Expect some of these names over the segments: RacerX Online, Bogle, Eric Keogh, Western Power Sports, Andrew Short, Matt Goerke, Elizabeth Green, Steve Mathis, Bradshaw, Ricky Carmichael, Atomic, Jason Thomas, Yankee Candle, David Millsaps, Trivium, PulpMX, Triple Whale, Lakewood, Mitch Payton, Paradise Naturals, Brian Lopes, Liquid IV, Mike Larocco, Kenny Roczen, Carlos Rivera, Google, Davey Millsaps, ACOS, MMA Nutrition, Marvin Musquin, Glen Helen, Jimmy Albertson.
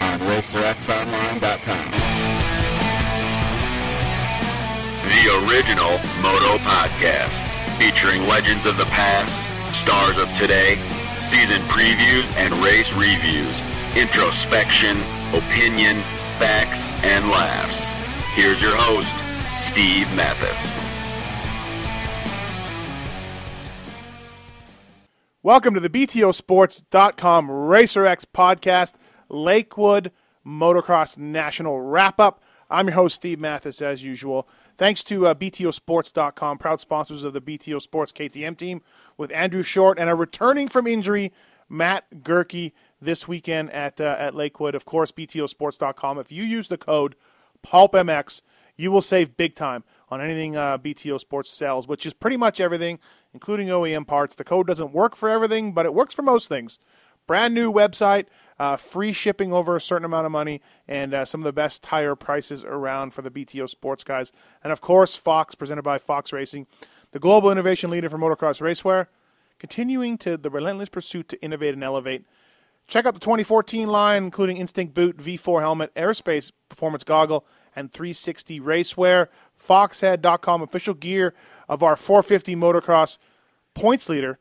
on RacerXOnline.com. The original Moto Podcast, featuring legends of the past, stars of today, season previews and race reviews, introspection, opinion, facts, and laughs. Here's your host, Steve Mathis. Welcome to the BTOsports.com RacerX podcast, Lakewood Motocross National Wrap-Up. I'm your host, Steve Mathis, as usual. Thanks to BTOsports.com, proud sponsors of the BTO Sports KTM team, with Andrew Short and a returning from injury, Matt Goerke, this weekend at Lakewood. Of course, BTOsports.com. If you use the code PulpMX, you will save big time on anything BTO Sports sells, which is pretty much everything, including OEM parts. The code doesn't work for everything, but it works for most things. Brand new website, free shipping over a certain amount of money, and some of the best tire prices around for the BTO Sports guys. And, of course, Fox, presented by Fox Racing, the global innovation leader for motocross racewear, continuing to the relentless pursuit to innovate and elevate. Check out the 2014 line, including Instinct boot, V4 helmet, Airspace performance goggle, and 360 racewear. Foxhead.com, official gear of our 450 motocross points leader,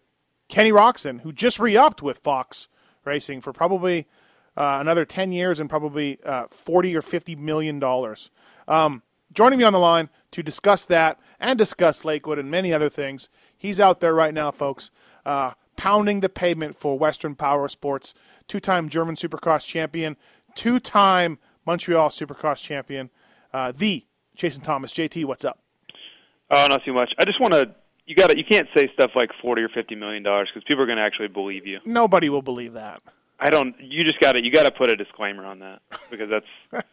Kenny Roczen, who just re-upped with Fox Racing for probably another 10 years and probably $40 or $50 million. Joining me on the line to discuss that and discuss Lakewood and many other things, he's out there right now, folks, pounding the pavement for Western Power Sports, two-time German Supercross champion, two-time Montreal Supercross champion, the Jason Thomas. JT, what's up? Oh, not too much. I just want to – you can't say stuff like $40 or $50 million because people are going to actually believe you. Nobody will believe that. I don't – you got to put a disclaimer on that because that's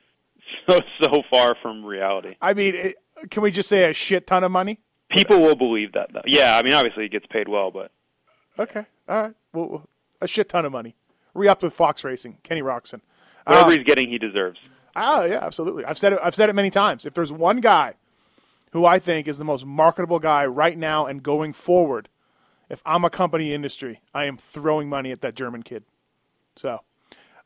so far from reality. I mean, can we just say a shit ton of money? People will believe that, though. Yeah, I mean, obviously he gets paid well, but – okay. All right. Well, a shit ton of money. Re-upped with Fox Racing, Kenny Roczen. Whatever he's getting, he deserves. Oh, yeah, absolutely. I've said it many times. If there's one guy who I think is the most marketable guy right now and going forward, if I'm a company industry, I am throwing money at that German kid. So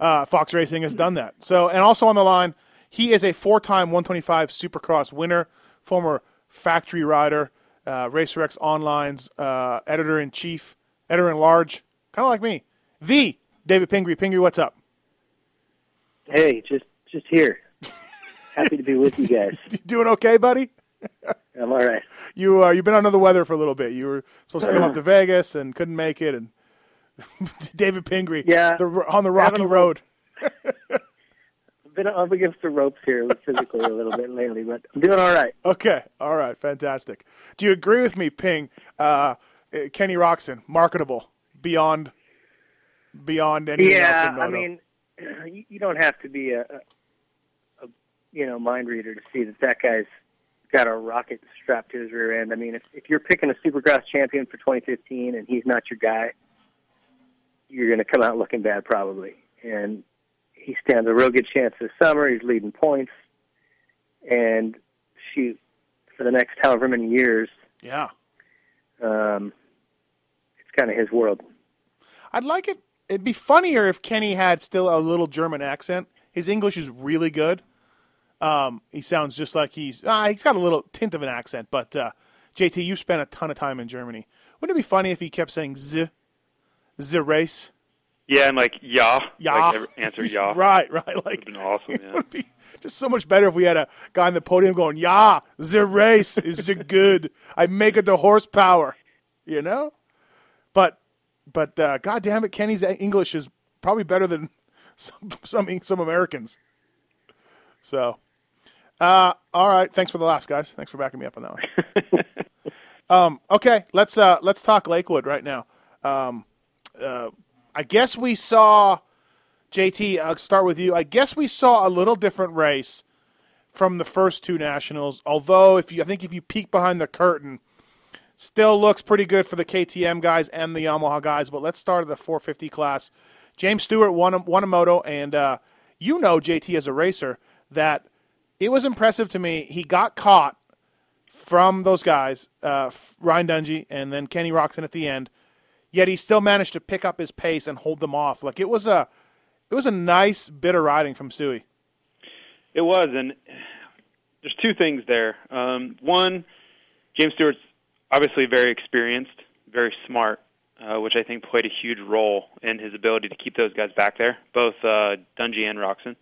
Fox Racing has done that. So, and also on the line, he is a four-time 125 Supercross winner, former factory rider, RacerX Online's editor-in-chief, editor-in-large, kind of like me, the David Pingree. Pingree, what's up? Hey, just here. Happy to be with you guys. You doing okay, buddy? I'm all right. You've been under the weather for a little bit. You were supposed to come up to Vegas and couldn't make it. And David Pingree, yeah, on the rocky road. I've been up against the ropes here physically a little bit lately, but I'm doing all right. Okay, all right, fantastic. Do you agree with me, Ping? Kenny Roczen, marketable beyond anything else in moto. I mean, you don't have to be a mind reader to see that guy's got a rocket strapped to his rear end. I mean, if you're picking a Supercross champion for 2015 and he's not your guy, you're going to come out looking bad probably. And he stands a real good chance this summer. He's leading points. And shoot, for the next however many years, it's kind of his world. I'd like it. It'd be funnier if Kenny had still a little German accent. His English is really good. He sounds just like he's got a little tint of an accent. But, JT, you spent a ton of time in Germany. Wouldn't it be funny if he kept saying the race? Yeah, and like, yeah. Like, answer yeah. Right. Like, it would have been awesome, yeah. It would be just so much better if we had a guy on the podium going, yeah, the race is the good. I make it the horsepower, you know? But God damn it, Kenny's English is probably better than some Americans. So, all right. Thanks for the laughs, guys. Thanks for backing me up on that one. Okay, let's talk Lakewood right now. I guess we saw JT, I'll start with you. I guess we saw a little different race from the first two nationals, although if you peek behind the curtain, still looks pretty good for the KTM guys and the Yamaha guys. But let's start at the 450 class. James Stewart won a moto, and you know, JT, as a racer, that it was impressive to me. He got caught from those guys, Ryan Dungey and then Kenny Roczen at the end, yet he still managed to pick up his pace and hold them off. Like, it was a nice bit of riding from Stewie. It was, and there's two things there. One, James Stewart's obviously very experienced, very smart, which I think played a huge role in his ability to keep those guys back there, both Dungey and Roczen.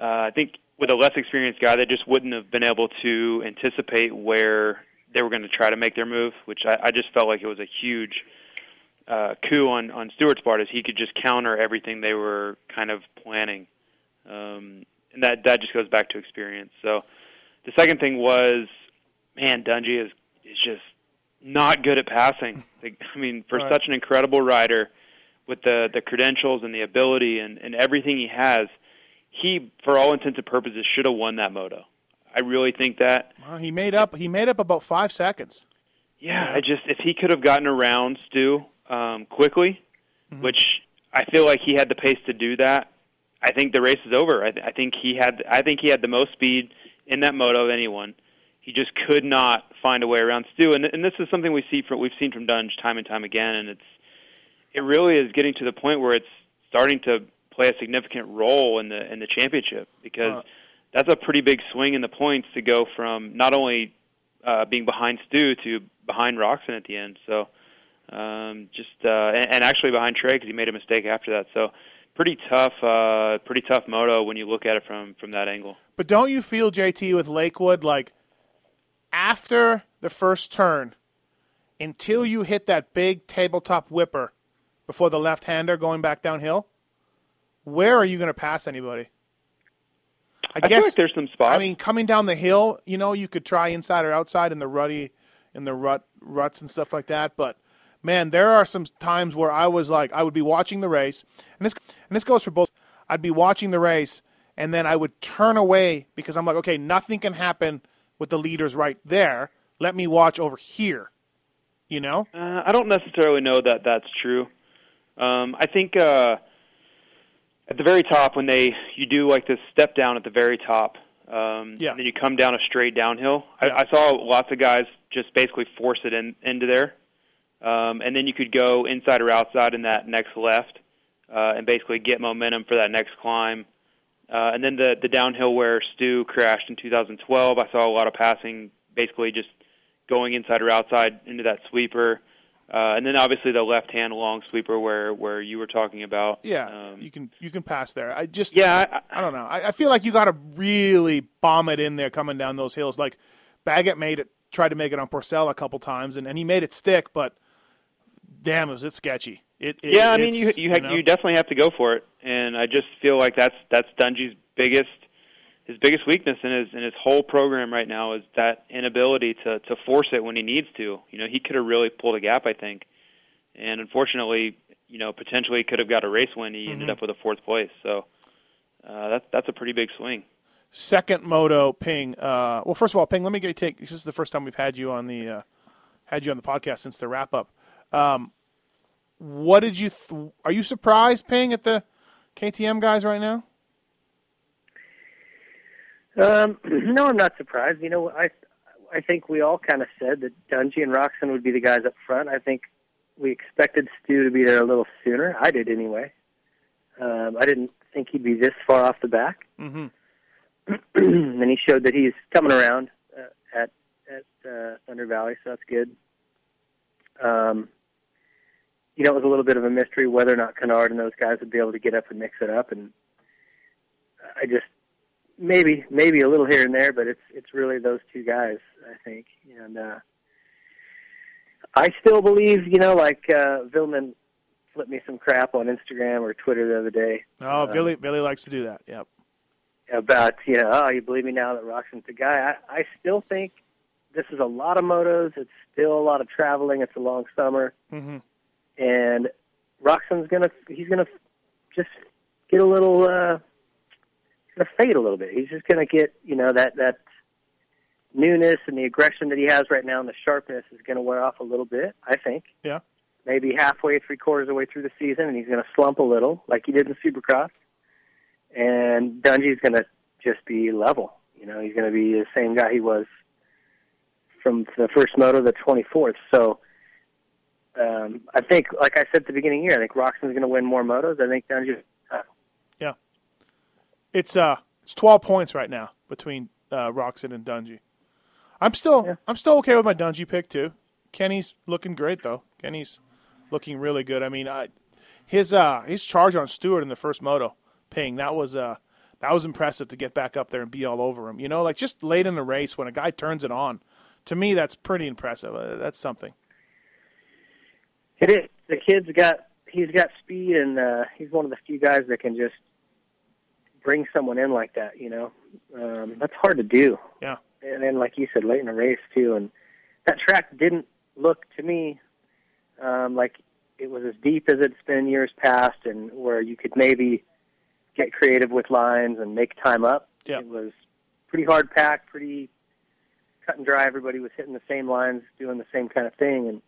I think with a less experienced guy, they just wouldn't have been able to anticipate where they were going to try to make their move, which I just felt like it was a huge coup on Stewart's part, as he could just counter everything they were kind of planning. And that just goes back to experience. So the second thing was, man, Dungey is just not good at passing. I mean, for such an incredible rider with the credentials and the ability and everything he has, he, for all intents and purposes, should have won that moto. I really think that. Well, he made up about 5 seconds. Yeah, if he could have gotten around Stu quickly, mm-hmm. which I feel like he had the pace to do that, I think the race is over. I think he had the most speed in that moto of anyone. He just could not find a way around Stu, and this is something we've seen from Dunge time and time again, and it really is getting to the point where it's starting to play a significant role in the championship, because that's a pretty big swing in the points to go from not only being behind Stu to behind Roczen at the end. So and actually behind Trey, because he made a mistake after that. So pretty tough moto when you look at it from that angle. But don't you feel, JT, with Lakewood, like after the first turn, until you hit that big tabletop whipper before the left-hander going back downhill, where are you going to pass anybody? I guess feel like there's some spots. I mean, coming down the hill, you know, you could try inside or outside in the ruts and stuff like that. But man, there are some times where I was like, I would be watching the race, and this goes for both. I'd be watching the race, and then I would turn away because I'm like, okay, nothing can happen with the leaders right there. Let me watch over here. You know, I don't necessarily know that that's true. I think. At the very top, when you do like this step down at the very top, and then you come down a straight downhill. I saw lots of guys just basically force it into there, and then you could go inside or outside in that next left, and basically get momentum for that next climb. And then the downhill where Stu crashed in 2012, I saw a lot of passing, basically just going inside or outside into that sweeper. And then obviously the left-hand long sweeper where you were talking about. Yeah, you can pass there. I don't know. I feel like you got to really bomb it in there coming down those hills. Like Baggett tried to make it on Pourcel a couple times, and he made it stick. But damn, was it sketchy? I mean, you definitely have to go for it. And I just feel like that's Dungey's biggest weakness in his whole program right now, is that inability to force it when he needs to. You know, he could have really pulled a gap, I think, and unfortunately, you know, potentially could have got a race win. He ended up with a fourth place, so that's a pretty big swing. Second moto, Ping. Well, first of all, Ping, let me get you take. This is the first time we've had you on the podcast since the wrap up. What did you? Are you surprised, Ping, at the KTM guys right now? No, I'm not surprised. You know, I think we all kind of said that Dungey and Roczen would be the guys up front. I think we expected Stu to be there a little sooner. I did anyway. I didn't think he'd be this far off the back. Mm-hmm. And he showed that he's coming around at Thunder Valley, so that's good. You know, it was a little bit of a mystery whether or not Canard and those guys would be able to get up and mix it up, and I just... Maybe a little here and there, but it's really those two guys, I think. And I still believe, you know, like Villeman flipped me some crap on Instagram or Twitter the other day. Oh, Billy likes to do that, yep. About, you know, oh, you believe me now that Roczen's the guy. I still think this is a lot of motos. It's still a lot of traveling. It's a long summer. Mm-hmm. And Roczen's going to – he's going to just – get a little going to fade a little bit. He's just going to get, you know, that newness and the aggression that he has right now and the sharpness is going to wear off a little bit, I think. Yeah. Maybe halfway, three-quarters of the way through the season, and he's going to slump a little like he did in Supercross. And Dungey's going to just be level. You know, he's going to be the same guy he was from the first moto, the 24th. So I think, like I said at the beginning of the year, I think Roczen's going to win more motos. I think Dungey. Yeah. It's 12 points right now between Roczen and Dungey. I'm still okay with my Dungey pick too. Kenny's looking great though. Kenny's looking really good. I mean, his charge on Stewart in the first moto, Ping, that was impressive to get back up there and be all over him. You know, like just late in the race when a guy turns it on, to me that's pretty impressive. That's something. It is. The kid's got speed, and he's one of the few guys that can just bring someone in like that. You know, that's hard to do. Yeah. And then, like you said, late in the race too, and that track didn't look to me like it was as deep as it's been years past, and where you could maybe get creative with lines and make time up. Yeah. It was pretty hard packed, pretty cut and dry. Everybody was hitting the same lines, doing the same kind of thing, and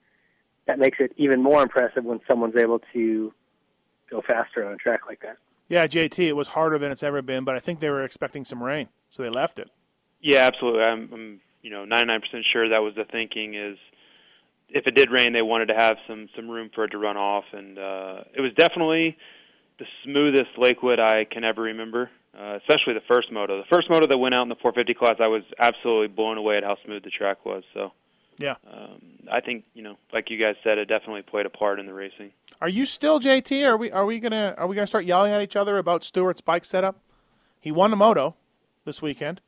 that makes it even more impressive when someone's able to go faster on a track like that. Yeah, JT, it was harder than it's ever been, but I think they were expecting some rain, so they left it. Yeah, absolutely. I'm 99% sure that was the thinking is if it did rain, they wanted to have some room for it to run off, and it was definitely the smoothest Lakewood I can ever remember, especially the first moto. The first moto that went out in the 450 class, I was absolutely blown away at how smooth the track was, so. Yeah, I think like you guys said, it definitely played a part in the racing. Are you still JT? Are we gonna start yelling at each other about Stewart's bike setup? He won the moto this weekend.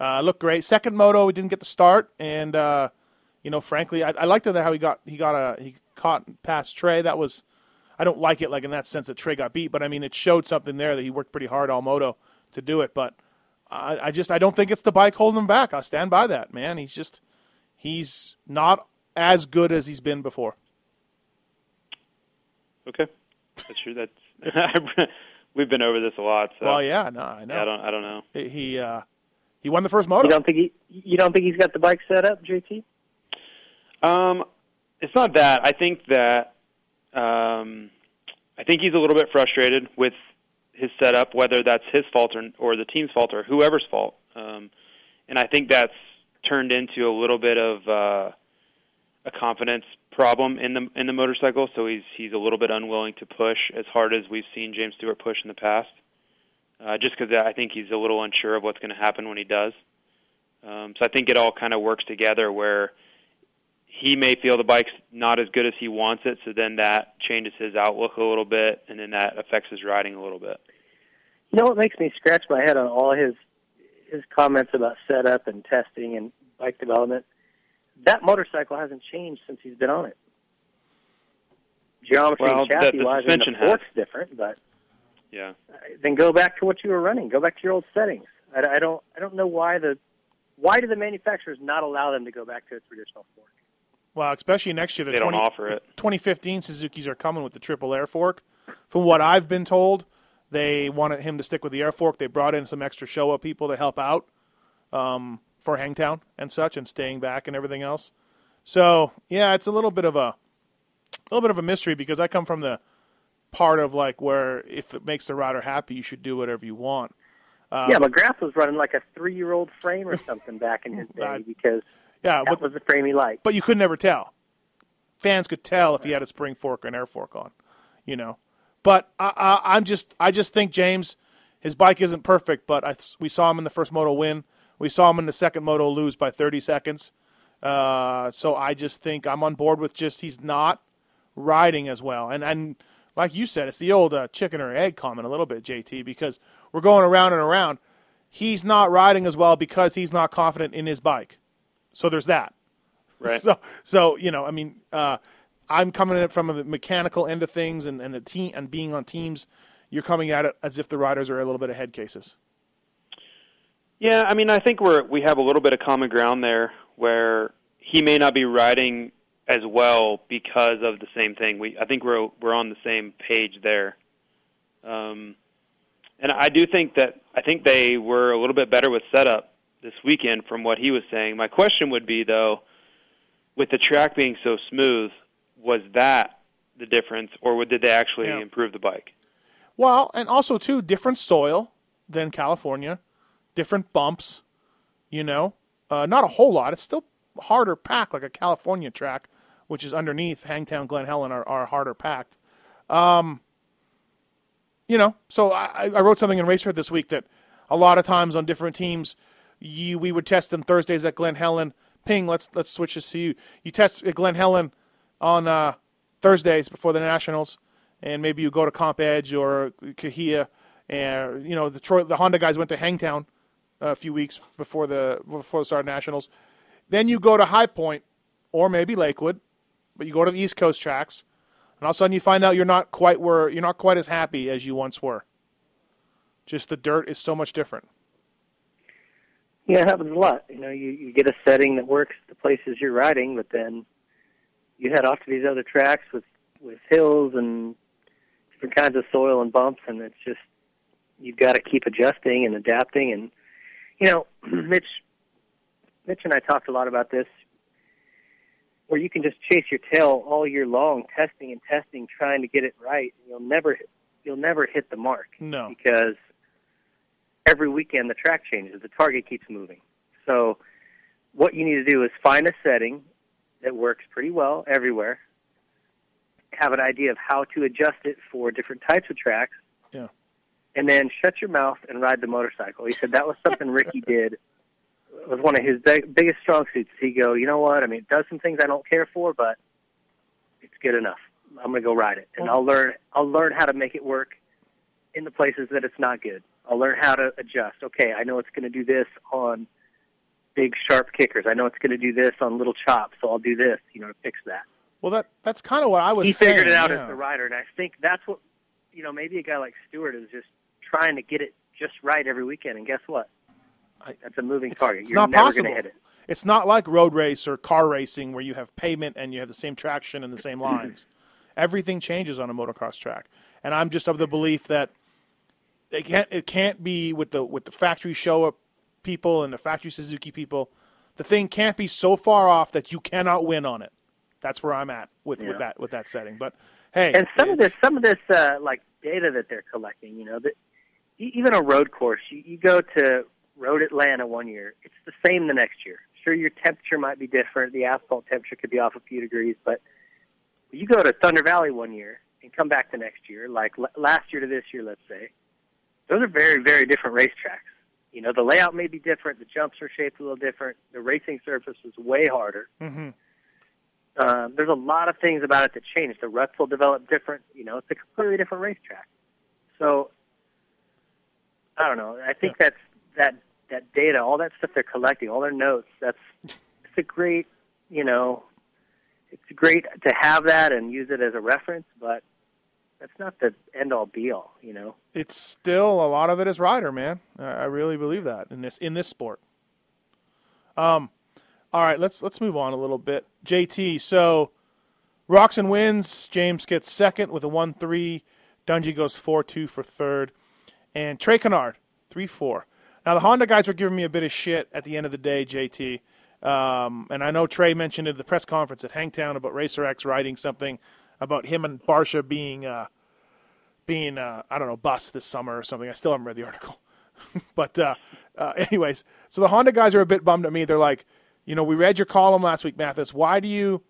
Looked great. Second moto, he didn't get the start, and frankly, I liked it how he caught past Trey. That was, I don't like it like in that sense that Trey got beat, but I mean it showed something there that he worked pretty hard all moto to do it. But I don't think it's the bike holding him back. I stand by that, man. He's not as good as he's been before. Okay, that's true. We've been over this a lot. So. Well, yeah, no, I know. Yeah, I don't know. He won the first moto. You don't think he's got the bike set up, JT? It's not that. I think that he's a little bit frustrated with his setup, whether that's his fault or the team's fault or whoever's fault. And I think that's turned into a little bit of a confidence problem in the motorcycle, so he's a little bit unwilling to push as hard as we've seen James Stewart push in the past, just because I think he's a little unsure of what's going to happen when he does. So I think it all kind of works together where he may feel the bike's not as good as he wants it, so then that changes his outlook a little bit, and then that affects his riding a little bit. You know what makes me scratch my head on all his comments about setup and testing and bike development, that motorcycle hasn't changed since he's been on it. Geometry and chassis-wise, and the fork's different, but yeah. Then go back to what you were running. Go back to your old settings. I don't know why do the manufacturers not allow them to go back to a traditional fork? Well, especially next year, they don't offer it. 2015 Suzukis are coming with the triple air fork. From what I've been told, they wanted him to stick with the air fork. They brought in some extra Showa people to help out for Hangtown and such, and staying back and everything else. So yeah, it's a little bit of a mystery because I come from the part of like where if it makes the rider happy, you should do whatever you want. Yeah, McGrath was running like a 3-year-old frame or something back in his day because that was the frame he liked. But you could never tell. Fans could tell if he had a spring fork or an air fork on, But I just think James, his bike isn't perfect, but we saw him in the first moto win. We saw him in the second moto lose by 30 seconds. So I just think I'm on board with just he's not riding as well. And like you said, it's the old chicken or egg comment a little bit, JT, because we're going around and around. He's not riding as well because he's not confident in his bike. So there's that. Right. So I'm coming at it from the mechanical end of things and the team and being on teams. You're coming at it as if the riders are a little bit ahead cases. Yeah, I mean, I think we have a little bit of common ground there where he may not be riding as well because of the same thing. I think we're on the same page there. And I do think that they were a little bit better with setup this weekend from what he was saying. My question would be, though, with the track being so smooth, was that the difference, or did they actually improve the bike? Well, and also, too, different soil than California, different bumps, you know. Not a whole lot. It's still harder packed, like a California track, which is underneath Hangtown, Glen Helen are harder packed. You know, so I wrote something in Racer this week that a lot of times on different teams, we would test them Thursdays at Glen Helen. Ping, let's switch this to you. You test at Glen Helen on Thursdays before the Nationals, and maybe you go to Comp Edge or Cahuilla, and you know the Honda guys went to Hangtown a few weeks before the start of Nationals. Then you go to High Point or maybe Lakewood, but you go to the East Coast tracks. And all of a sudden, you find out you're not quite as happy as you once were. Just the dirt is so much different. Yeah, it happens a lot. You know, you get a setting that works the places you're riding, but then you head off to these other tracks with hills and different kinds of soil and bumps, and it's just you've got to keep adjusting and adapting. And you know, Mitch and I talked a lot about this, where you can just chase your tail all year long, testing, trying to get it right. You'll never hit the mark. No. Because every weekend the track changes. The target keeps moving. So what you need to do is find a setting that works pretty well everywhere, have an idea of how to adjust it for different types of tracks, yeah, and then shut your mouth and ride the motorcycle. He said that was something Ricky did. It was one of his biggest strong suits. He'd go, you know what? I mean, it does some things I don't care for, but it's good enough. I'm going to go ride it, and I'll learn how to make it work in the places that it's not good. I'll learn how to adjust. Okay, I know it's going to do this on big, sharp kickers. I know it's going to do this on little chops, so I'll do this, you know, to fix that. Well, that's kind of what I was saying. He figured it out as the rider, and I think that's what, you know, maybe a guy like Stewart is just trying to get it just right every weekend, and guess what? That's a moving target. You're not never going to hit it. It's not like road race or car racing where you have pavement and you have the same traction and the same lines. Everything changes on a motocross track, and I'm just of the belief that it can't be with the factory show-up people and the factory Suzuki people. The thing can't be so far off that you cannot win on it. That's where I'm at with that setting. But hey, and some of this like data that they're collecting, you know, that even a road course, you go to Road Atlanta one year, it's the same the next year. Sure, your temperature might be different. The asphalt temperature could be off a few degrees, but you go to Thunder Valley one year and come back the next year, like last year to this year, let's say. Those are very, very different racetracks. You know, the layout may be different. The jumps are shaped a little different. The racing surface is way harder. Mm-hmm. There's a lot of things about it that change. The ruts will develop different. You know, it's a completely different racetrack. So, I don't know. I think that data, all that stuff they're collecting, all their notes, it's a great, you know, it's great to have that and use it as a reference, but that's not the end-all, be-all, you know. It's still, a lot of it is rider, man. I really believe that in this sport. All right, let's move on a little bit. JT, so Roczen wins, James gets second with a 1-3, Dungey goes 4-2 for third, and Trey Canard, 3-4. Now, the Honda guys were giving me a bit of shit at the end of the day, JT. And I know Trey mentioned at the press conference at Hangtown about Racer X writing something about him and Barsha being I don't know, bust this summer or something. I still haven't read the article. But anyways, so the Honda guys are a bit bummed at me. They're like, you know, we read your column last week, Mathis. Why do you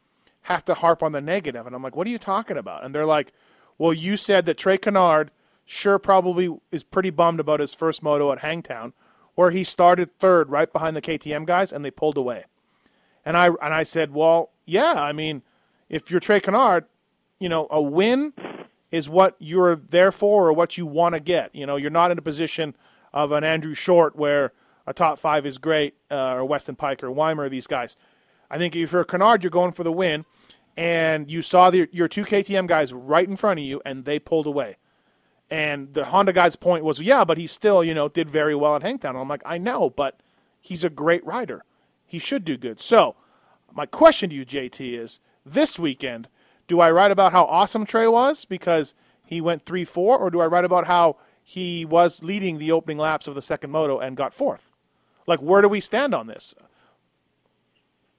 have to harp on the negative? And I'm like, what are you talking about? And they're like, well, you said that Trey Canard sure probably is pretty bummed about his first moto at Hangtown, where he started third right behind the KTM guys, and they pulled away. And I said, well, yeah, I mean, if you're Trey Canard, you know, a win is what you're there for or what you want to get. You know, you're not in a position of an Andrew Short where a top five is great, or Weston Pike or Weimer, these guys. I think if you're Canard, you're going for the win, and you saw your two KTM guys right in front of you, and they pulled away. And the Honda guy's point was, yeah, but he still, you know, did very well at Hangtown. And I'm like, I know, but he's a great rider. He should do good. So my question to you, JT, is this weekend, do I write about how awesome Trey was because he went 3-4, or do I write about how he was leading the opening laps of the second moto and got fourth. Like, where do we stand on this?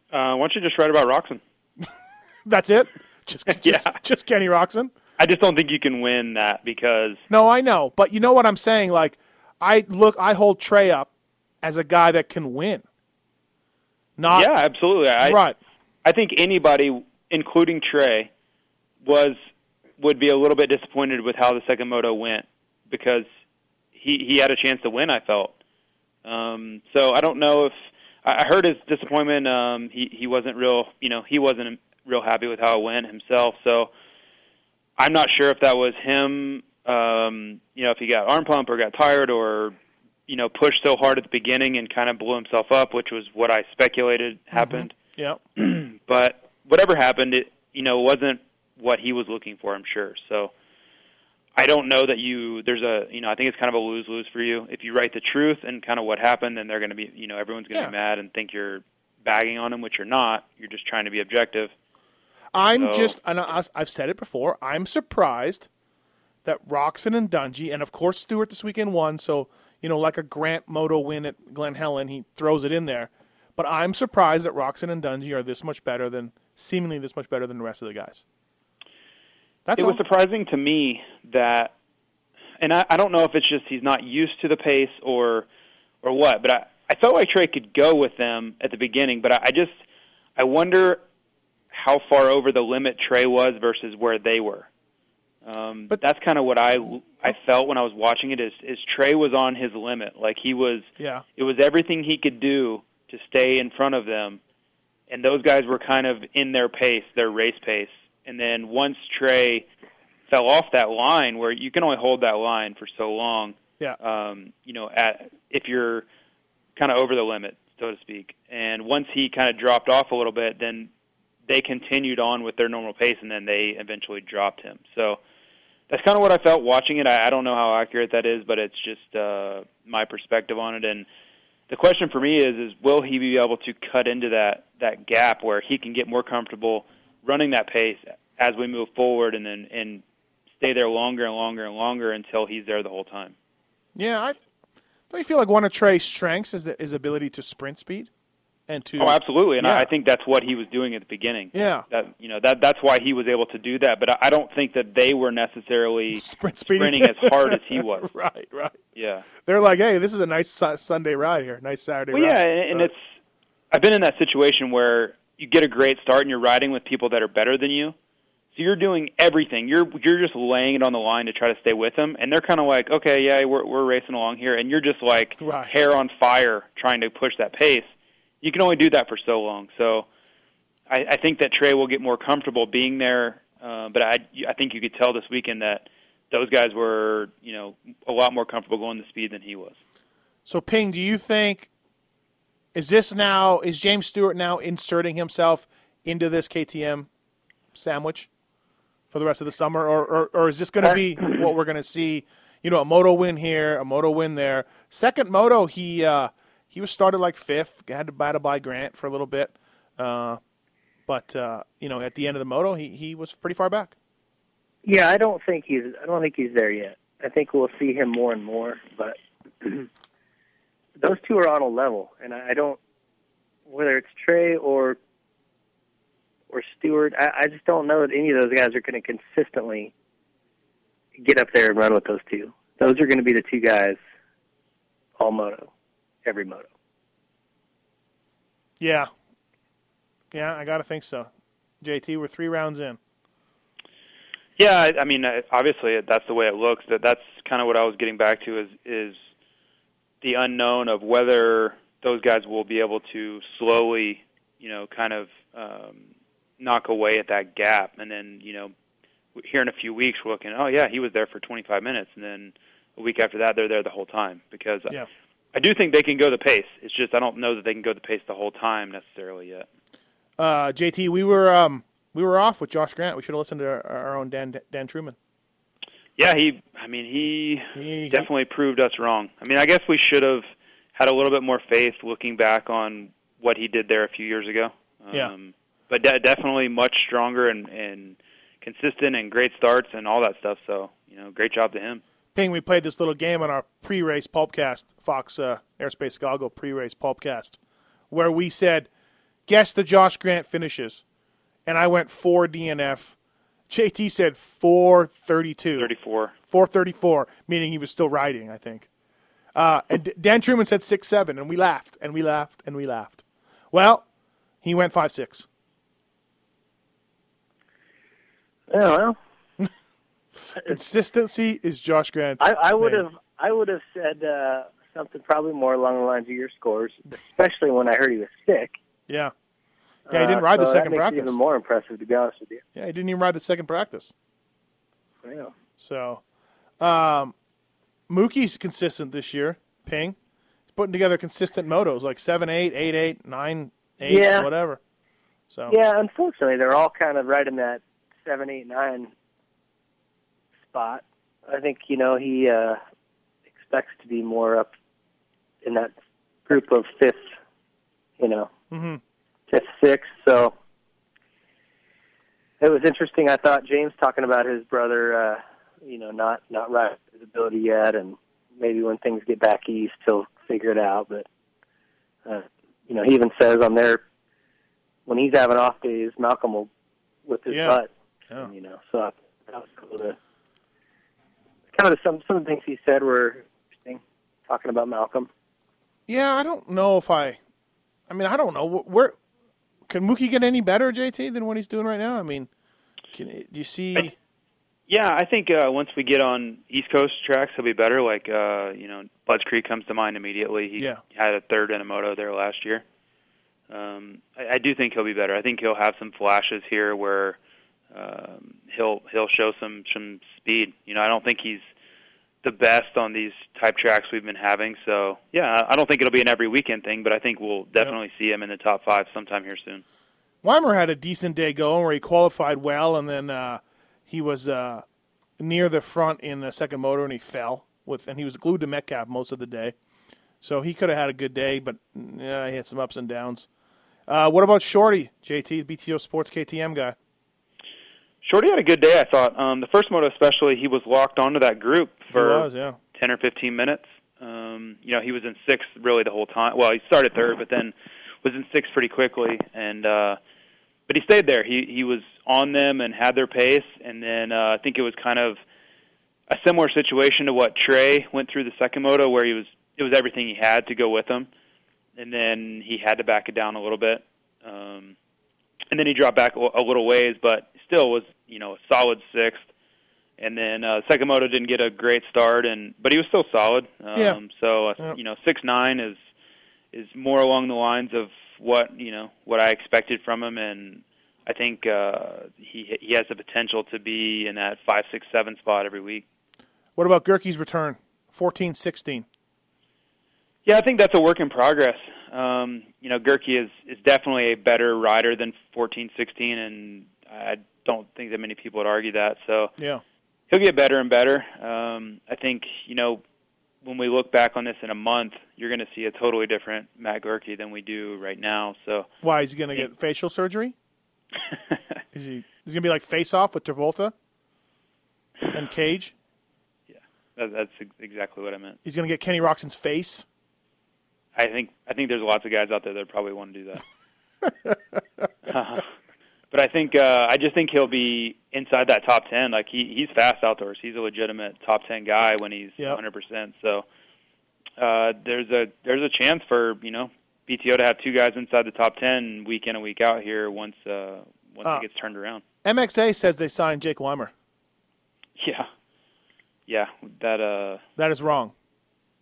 Why don't you just write about Roczen? That's it? Just Kenny Roczen? I just don't think you can win that because... No, I know. But you know what I'm saying? Like, I hold Trey up as a guy that can win. Not... Yeah, absolutely. Right. I think anybody, including Trey, would be a little bit disappointed with how the second moto went because he had a chance to win, I felt. So I don't know if... I heard his disappointment. He wasn't real happy with how it went himself. So I'm not sure if that was him. If he got arm pump or got tired or pushed so hard at the beginning and kind of blew himself up, which was what I speculated happened. Mm-hmm. Yeah. But whatever happened, it wasn't what he was looking for, I'm sure. So I don't know that I think it's kind of a lose-lose for you. If you write the truth and kind of what happened, then they're going to be, everyone's going to be mad and think you're bagging on them, which you're not. You're just trying to be objective. And I've said it before, I'm surprised that Roczen and Dungey, and of course Stewart this weekend won, so, like a Grant moto win at Glen Helen, he throws it in there. But I'm surprised that Roczen and Dungey are seemingly this much better than the rest of the guys. It was surprising to me that, and I don't know if it's just he's not used to the pace or what, but I felt like Trey could go with them at the beginning, but I wonder how far over the limit Trey was versus where they were. But that's kind of what I felt when I was watching it is Trey was on his limit. Like it was everything he could do to stay in front of them, and those guys were kind of in their pace, their race pace. And then once Trey fell off that line, where you can only hold that line for so long, if you're kind of over the limit, so to speak. And once he kind of dropped off a little bit, then they continued on with their normal pace, and then they eventually dropped him. So that's kind of what I felt watching it. I don't know how accurate that is, but it's just my perspective on it. And the question for me is will he be able to cut into that gap where he can get more comfortable running that pace as we move forward and then and stay there longer and longer and longer until he's there the whole time. Yeah, don't you feel like one of Trey's strengths is his ability to sprint speed? Oh, absolutely, and yeah. I think that's what he was doing at the beginning. Yeah. That's why he was able to do that, but I don't think that they were necessarily sprinting as hard as he was. Right. Yeah. They're like, hey, this is a nice Sunday ride here, nice Saturday ride. Yeah, and I've been in that situation where you get a great start and you're riding with people that are better than you. So you're doing everything. You're just laying it on the line to try to stay with them. And they're kind of like, okay, yeah, we're racing along here. And you're just like hair on fire trying to push that pace. You can only do that for so long. So I think that Trey will get more comfortable being there. But I think you could tell this weekend that those guys were, a lot more comfortable going the speed than he was. So Ping, do you think, is James Stewart now inserting himself into this KTM sandwich for the rest of the summer? Or is this going to be what we're going to see, a moto win here, a moto win there. Second moto, he was started like fifth, had to battle by Grant for a little bit. But at the end of the moto, he was pretty far back. Yeah, I don't think he's there yet. I think we'll see him more and more, but those two are on a level, and I don't – whether it's Trey or Stewart, I just don't know that any of those guys are going to consistently get up there and run with those two. Those are going to be the two guys all moto, every moto. Yeah. Yeah, I got to think so. JT, we're 3 rounds in. Yeah, I mean, obviously that's the way it looks. That's kind of what I was getting back to is – the unknown of whether those guys will be able to slowly, knock away at that gap. And then, here in a few weeks we're looking, oh, yeah, he was there for 25 minutes. And then a week after that they're there the whole time. Because I do think they can go the pace. It's just I don't know that they can go the pace the whole time necessarily yet. JT, we were off with Josh Grant. We should have listened to our own Dan Truman. Yeah, he definitely proved us wrong. I mean, I guess we should have had a little bit more faith looking back on what he did there a few years ago. But definitely much stronger and consistent and great starts and all that stuff. So, great job to him. Ping, we played this little game on our pre-race pulpcast, Fox Airspace Chicago pre-race pulpcast, where we said, guess the Josh Grant finishes. And I went 4 DNF. JT said 432. 34. 434, meaning he was still riding, I think. And Dan Truman said 6-7, and we laughed, and we laughed, and we laughed. Well, he went 5-6. Yeah, well. Consistency is Josh Grant's I would have said something probably more along the lines of your scores, especially when I heard he was sick. Yeah. Yeah, he didn't ride the second practice. Even more impressive, to be honest with you. Yeah, he didn't even ride the second practice. Yeah. So, Mookie's consistent this year. Ping, he's putting together consistent motos like 7-8, 8-8, 9-8, whatever. So. Yeah, unfortunately, they're all kind of right in that 7-8-9 spot. I think he expects to be more up in that group of fifth. Mm-hmm. At 6, so it was interesting. I thought James talking about his brother, not right his ability yet, and maybe when things get back east, he'll figure it out. But he even says on there when he's having off days, Malcolm will whip his butt. Yeah. And, so that was cool to kind of some of the things he said were interesting. Talking about Malcolm. Yeah, I don't know if I don't know where. Can Mookie get any better, JT, than what he's doing right now? I mean, do you see? I think once we get on East Coast tracks, he'll be better. Like, Bud's Creek comes to mind immediately. He had a third in a moto there last year. I do think he'll be better. I think he'll have some flashes here where he'll show some speed. I don't think he's the best on these type tracks we've been having. So, I don't think it'll be an every weekend thing, but I think we'll definitely see him in the top 5 sometime here soon. Weimer had a decent day going where he qualified well, and then he was near the front in the second motor, and he fell. And he was glued to Metcalf most of the day. So he could have had a good day, but he had some ups and downs. What about Shorty, JT, BTO Sports KTM guy? Shorty had a good day, I thought. The first moto especially, he was locked onto that group for 10 or 15 minutes. He was in 6th really the whole time. Well, he started 3rd, but then was in 6th pretty quickly. And but he stayed there. He was on them and had their pace. And then I think it was kind of a similar situation to what Trey went through the second moto, where it was everything he had to go with him. And then he had to back it down a little bit. And then he dropped back a little ways, but still was a solid 6th. And then second moto didn't get a great start, but he was still solid. So 6-9 is more along the lines of what I expected from him, and I think he has the potential to be in that 5, 6, 7 spot every week. What about Goerke's return? 14-16. Yeah, I think that's a work in progress. Goerke is definitely a better rider than 14-16, and I don't think that many people would argue that. So he'll get better and better. I think, when we look back on this in a month, you're going to see a totally different Matt Goerke than we do right now. So why is he going to get facial surgery? Is he going to be like Face Off with Travolta and Cage? Yeah, that's exactly what I meant. He's going to get Kenny Roczen's face. I think there's lots of guys out there that probably want to do that. But I think I just think he'll be inside that top 10. Like he's fast outdoors. He's a legitimate top 10 guy when he's 100%. So there's a chance for BTO to have two guys inside the top 10 week in and week out here once it gets turned around. MXA says they signed Jake Weimer. Yeah, that is wrong.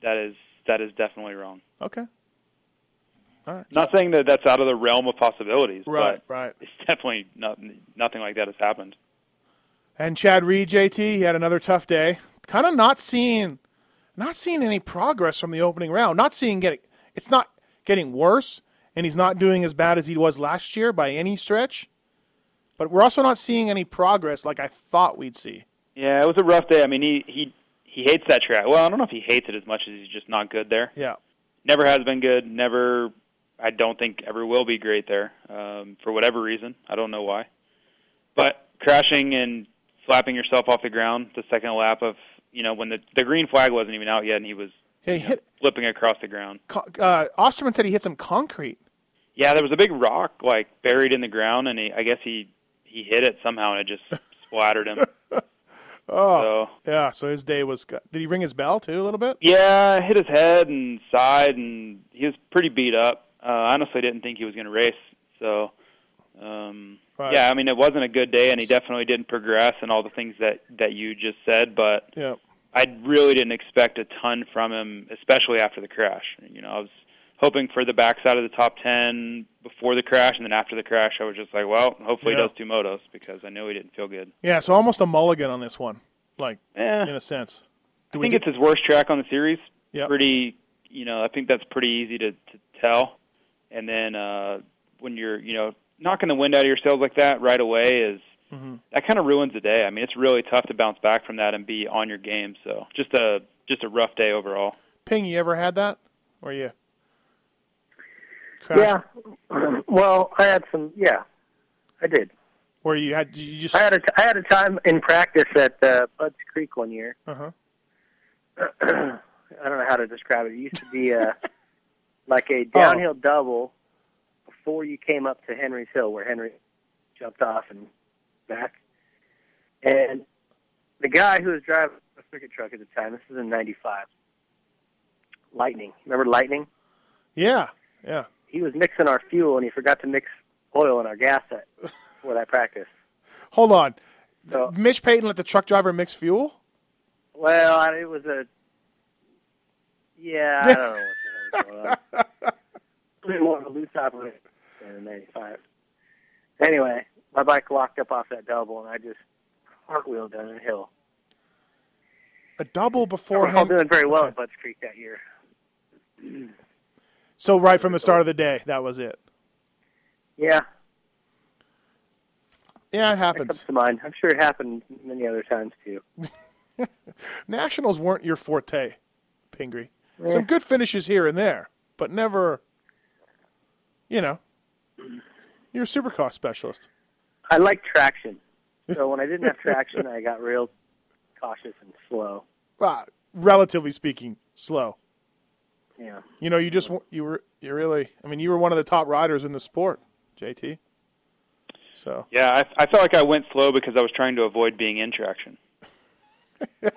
That is definitely wrong. Okay. All right. Not saying that that's out of the realm of possibilities. Right, but right. It's definitely nothing like that has happened. And Chad Reed, JT, he had another tough day. Kind of not seeing any progress from the opening round. It's not getting worse, and he's not doing as bad as he was last year by any stretch. But we're also not seeing any progress like I thought we'd see. Yeah, it was a rough day. I mean, he hates that track. Well, I don't know if he hates it as much as he's just not good there. Yeah. Never has been good. I don't think ever will be great there for whatever reason. I don't know why. But crashing and slapping yourself off the ground the second lap of you know, when the green flag wasn't even out yet and he was flipping across the ground. Osterman said he hit some concrete. Yeah, there was a big rock, like, buried in the ground, and I guess he hit it somehow, and it just splattered him. So his day was good. Did he ring his bell, too, a little bit? Yeah, hit his head and side, and he was pretty beat up. I honestly didn't think he was going to race. So, right. Yeah, I mean, it wasn't a good day, and he definitely didn't progress and all the things that you just said, but yeah. I really didn't expect a ton from him, especially after the crash. You know, I was hoping for the backside of the top 10 before the crash, and then after the crash, I was just like, well, hopefully he does two motos, because I knew he didn't feel good. Yeah, so almost a mulligan on this one, in a sense. I think it's his worst track on the series. Yep. Pretty, you know, I think that's pretty easy to tell. And then when you're, you know, knocking the wind out of your sails like that right away is, mm-hmm. That kind of ruins the day. I mean, it's really tough to bounce back from that and be on your game. So just a rough day overall. Ping, you ever had that? Or you? Crashed? Yeah. Well, I had some. Yeah, I did. Where you had? You just? I had a time in practice at Bud's Creek one year. Uh-huh. I don't know how to describe it. It used to be like a downhill double before you came up to Henry's Hill, where Henry jumped off and. Back. And the guy who was driving a cricket truck at the time, this is in 95, Lightning. Remember Lightning? Yeah, yeah. He was mixing our fuel, and he forgot to mix oil in our gas set for that practice. Hold on. So, Mitch Payton let the truck driver mix fuel? Well, it was I don't know what the hell was going on. A bit more of a loose operator in 95. Anyway. My bike locked up off that double, and I just cartwheeled down a hill. A double before him? I was doing very well at Bud's Creek that year. So right from the start of the day, that was it? Yeah. Yeah, it happens. That comes to mind. I'm sure it happened many other times, too. Nationals weren't your forte, Pingree. Yeah. Some good finishes here and there, but never, you know, you're a supercross specialist. I like traction. So when I didn't have traction, I got real cautious and slow. Relatively speaking, slow. Yeah. You know, you were one of the top riders in the sport, JT. So. Yeah, I felt like I went slow because I was trying to avoid being in traction. I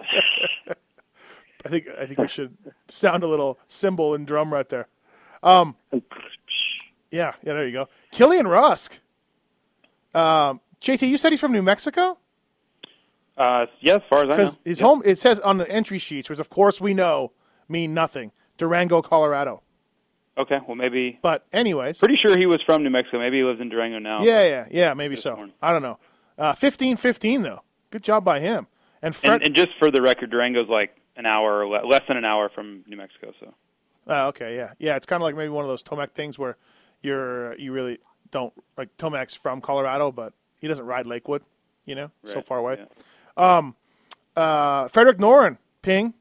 think we should sound a little cymbal and drum right there. Yeah, there you go. Killian Rusk. JT, you said he's from New Mexico? Yeah, as far as I know. Because his home, it says on the entry sheets, which of course we know mean nothing, Durango, Colorado. Okay, well maybe. But anyways. Pretty sure he was from New Mexico. Maybe he lives in Durango now. Yeah, maybe so. Morning. I don't know. 15-15 though. Good job by him. And, and just for the record, Durango's like an hour or less than an hour from New Mexico. So. Okay, yeah. Yeah, it's kind of like maybe one of those Tomac things where you really – don't like Tomac's from Colorado, but he doesn't ride Lakewood, you know, right, so far away. Yeah. Frederick Noren, Ping,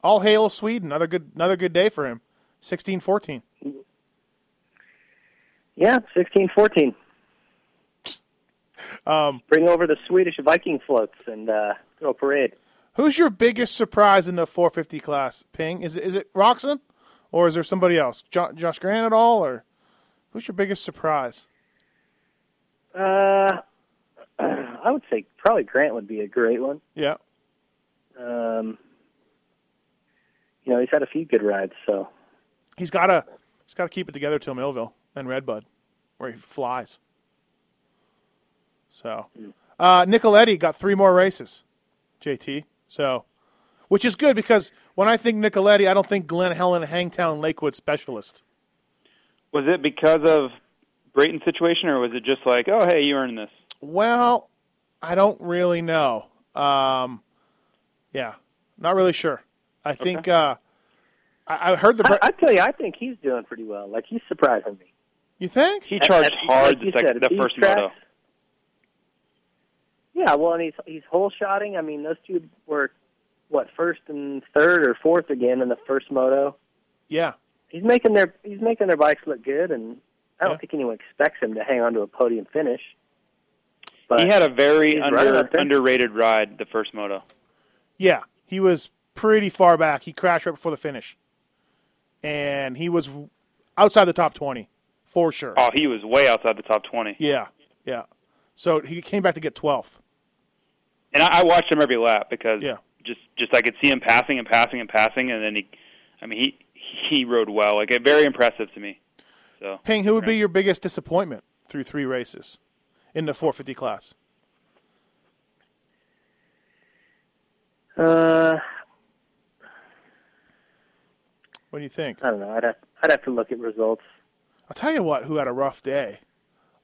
all hail Sweden. Another good day for him. 16-14. Yeah, 16-14. Bring over the Swedish Viking floats and throw a parade. Who's your biggest surprise in the 450 class, Ping? Is it Roczen, or is there somebody else? Josh Grant at all, or who's your biggest surprise? I would say probably Grant would be a great one. Yeah. You know, he's had a few good rides, so he's got to keep it together till Millville and Redbud, where he flies. So, Nicoletti got 3 more races, JT. So, which is good because when I think Nicoletti, I don't think Glen Helen, Hangtown, Lakewood specialist. Was it because of Brayton's situation, or was it just like, oh, hey, you earned this? Well, I don't really know. Yeah, not really sure. I think I heard the. I tell you, I think he's doing pretty well. Like, he's surprising me. You think? He charged hard the first moto. Yeah, well, and he's hole shotting. I mean, those two were, what, first and third or fourth again in the first moto? Yeah. He's making their bikes look good, and I don't think anyone expects him to hang on to a podium finish. But he had a very underrated ride the first moto. Yeah, he was pretty far back. He crashed right before the finish. And he was outside the top 20, for sure. Oh, he was way outside the top 20. Yeah, yeah. So he came back to get 12th. And I watched him every lap because just I could see him passing, and then he rode well. Like, very impressive to me. So, Ping, who would be your biggest disappointment through three races in the 450 class? What do you think? I don't know. I'd have to look at results. I'll tell you what, who had a rough day.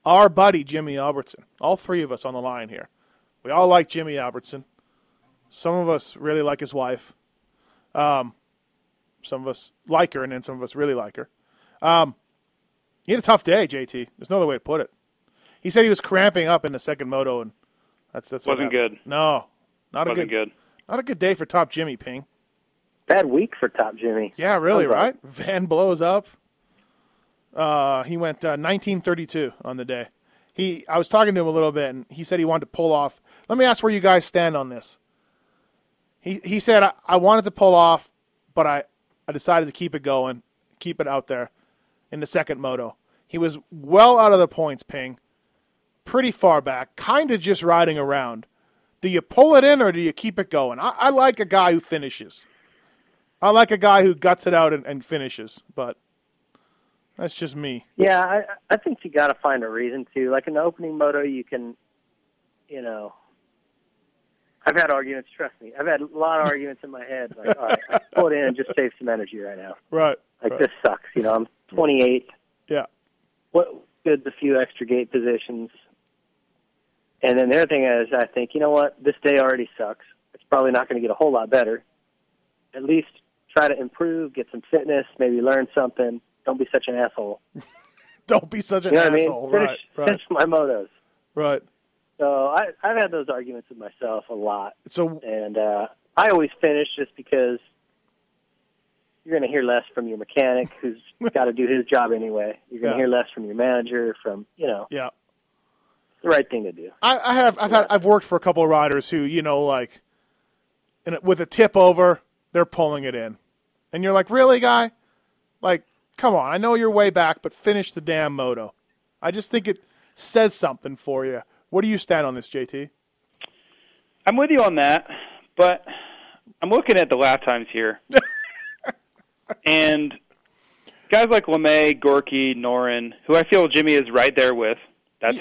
Our buddy Jimmy Albertson. All three of us on the line here. We all like Jimmy Albertson. Some of us really like his wife. Some of us like her, and then some of us really like her. He had a tough day, JT. There's no other way to put it. He said he was cramping up in the second moto, and that's wasn't good. No, not a good day for Top Jimmy, Ping. Bad week for Top Jimmy. Yeah, really, right? Van blows up. He went 1932 on the day. I was talking to him a little bit, and he said he wanted to pull off. Let me ask where you guys stand on this. He said, I wanted to pull off, but I decided to keep it going, keep it out there in the second moto. He was well out of the points, Ping, pretty far back, kind of just riding around. Do you pull it in or do you keep it going? I like a guy who finishes. I like a guy who guts it out and finishes, but that's just me. Yeah, I think you got to find a reason to. Like in the opening moto, you can, I've had arguments, trust me. I've had a lot of arguments in my head. Like, all right, I pull it in and just save some energy right now. Right. Like, this sucks. I'm 28th. Yeah. What good's a few extra gate positions? And then the other thing is, I think, you know what? This day already sucks. It's probably not going to get a whole lot better. At least try to improve, get some fitness, maybe learn something. Don't be such an asshole. Don't be such an asshole. What I mean? Finish my motos. Right. So I've had those arguments with myself a lot. And I always finish just because you're going to hear less from your mechanic who's got to do his job anyway. You're going to hear less from your manager, Yeah. The right thing to do. I've worked for a couple of riders who, and with a tip over, they're pulling it in, and you're like, really, guy? Like, come on! I know you're way back, but finish the damn moto. I just think it says something for you. What do you stand on this, JT? I'm with you on that, but I'm looking at the lap times here, and guys like LeMay, Goerke, Norin, who I feel Jimmy is right there with. That's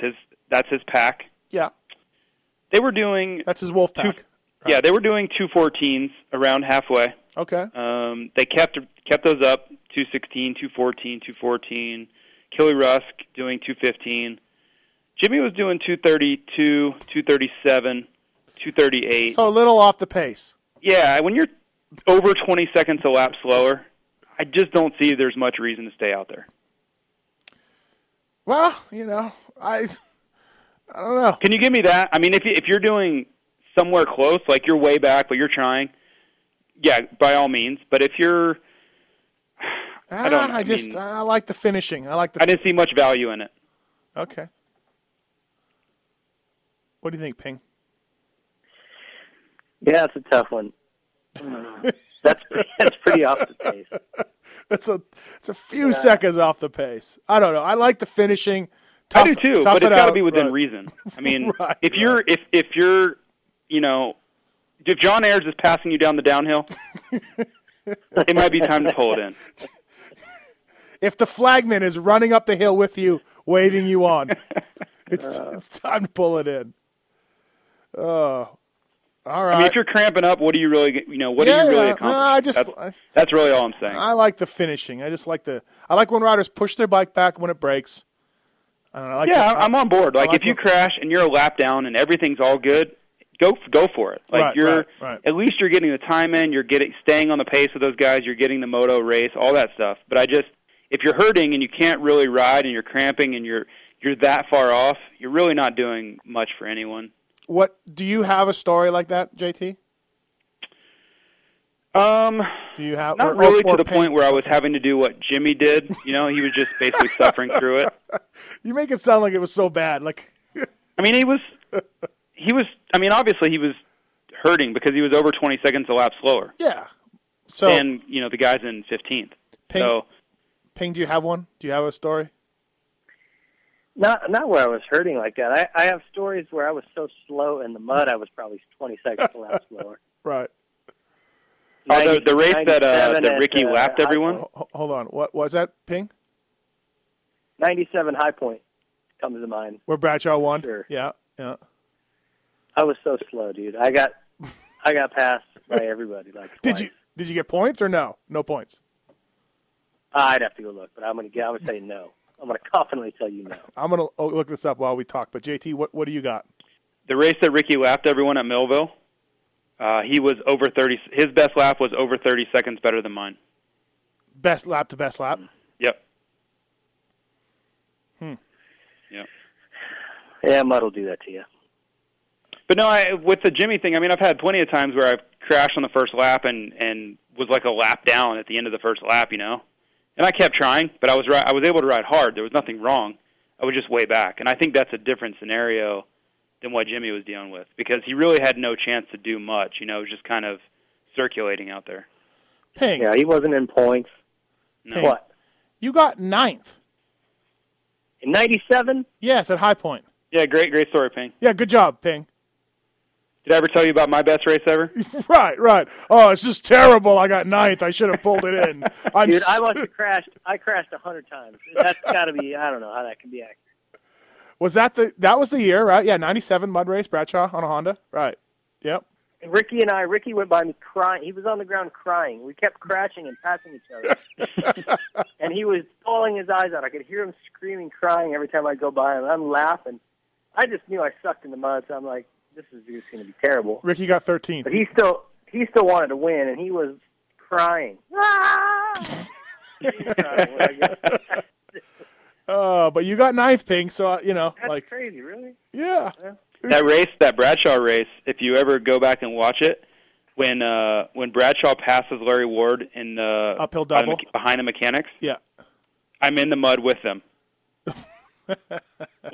his pack. Yeah. They were doing... That's his wolf pack. Right. Yeah, they were doing 2:14s around halfway. Okay. They kept those up, 2:16, 2:14, 2:14. Killy Rusk doing 2:15. Jimmy was doing 2:32, 2:37, 2:38. So a little off the pace. Yeah, when you're over 20 seconds a lap slower, I just don't see there's much reason to stay out there. Well, I don't know. Can you give me that? I mean, if you're doing somewhere close, like you're way back, but you're trying, yeah, by all means. But if you're, I like the finishing. I didn't see much value in it. Okay. What do you think, Ping? Yeah, that's a tough one. That's pretty off the pace. It's a few seconds off the pace. I don't know. I like the finishing. Tough, I do too, but it's got to be within reason. I mean, if John Ayers is passing you down the downhill, it might be time to pull it in. If the flagman is running up the hill with you, waving you on, it's time to pull it in. Oh, all right. I mean, if you're cramping up, what do you really accomplish? That's really all I'm saying. I like the finishing. I like when riders push their bike back when it breaks. I'm on board. Like, if you crash and you're a lap down and everything's all good, go for it. Like, at least you're getting the time in. You're staying on the pace with those guys. You're getting the moto race, all that stuff. But if you're hurting and you can't really ride and you're cramping and you're that far off, you're really not doing much for anyone. What do you have a story like that, JT? Do you have not really to the point where I was having to do what Jimmy did? He was just basically suffering through it. You make it sound like it was so bad. Like, I mean, obviously he was hurting because he was over 20 seconds a lap slower. Yeah. So and, you know, the guy's in 15th. Ping, do you have one? Do you have a story? Not where I was hurting like that. I have stories where I was so slow in the mud I was probably 20 seconds a lap slower. Right. Although the race that Ricky lapped everyone. Hold on. What was that, Ping? 97 High Point comes to mind. Where Bradshaw won? Sure. Yeah, yeah. I was so slow, dude. I got passed by everybody like twice. Did you get points or no? No points. I'd have to go look, but I would say no. I'm going to confidently tell you no. I'm going to look this up while we talk. But JT, what do you got? The race that Ricky lapped everyone at Millville. He was over 30. His best lap was over 30 seconds better than mine. Best lap to best lap. Yep. Yep. Yeah, mud will do that to you. But no, with the Jimmy thing, I mean, I've had plenty of times where I've crashed on the first lap and was like a lap down at the end of the first lap, you know. And I kept trying, but I was able to ride hard. There was nothing wrong. I was just way back. And I think that's a different scenario than what Jimmy was dealing with because he really had no chance to do much. You know, it was just kind of circulating out there. Ping. Yeah, he wasn't in points. No. What? You got 9th. In 97? Yes, at High Point. Yeah, great story, Ping. Yeah, good job, Ping. Did I ever tell you about my best race ever? Right. Oh, it's just terrible. I got 9th. I should have pulled it in. Dude, I must have crashed. I crashed 100 times. That's got to be, I don't know how that can be accurate. Was that that was the year, right? Yeah, 97 mud race, Bradshaw on a Honda. Right. Yep. And Ricky went by me crying. He was on the ground crying. We kept crashing and passing each other. And he was bawling his eyes out. I could hear him screaming, crying every time I go by him. I'm laughing. I just knew I sucked in the mud, so I'm like, this is just going to be terrible. Ricky got 13th. But he still wanted to win, and he was crying. But you got 9th, Ping, so, you know. That's like, crazy, really? Yeah. That race, that Bradshaw race, if you ever go back and watch it, when Bradshaw passes Larry Ward in the uphill double behind the mechanics, yeah, I'm in the mud with them.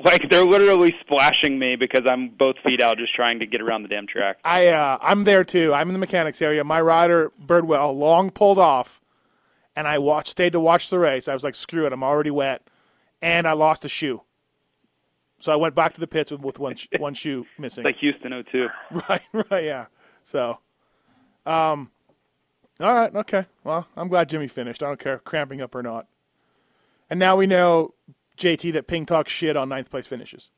Like, they're literally splashing me because I'm both feet out just trying to get around the damn track. I'm there, too. I'm in the mechanics area. My rider, Birdwell, long pulled off, and I stayed to watch the race. I was like, screw it, I'm already wet, and I lost a shoe. So I went back to the pits with one shoe missing. It's like Houston 02. Right, yeah. So, all right, okay. Well, I'm glad Jimmy finished. I don't care, cramping up or not. And now we know... JT, that Ping talks shit on 9th-place finishes.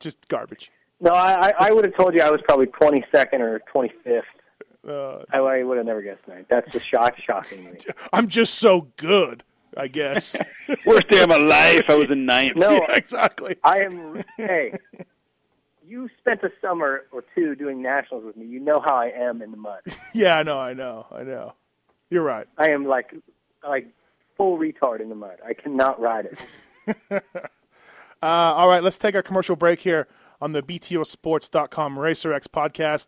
Just garbage. No, I would have told you I was probably 22nd or 25th. I would have never guessed 9th. That's the shocking me. I'm just so good, I guess. Worst day of my life, I was in 9th. No, yeah, exactly. Hey, you spent a summer or two doing nationals with me. You know how I am in the mud. Yeah, I know. You're right. I am like full retard in the mud. I cannot ride it. All right, let's take a commercial break here on the BTOsports.com RacerX podcast.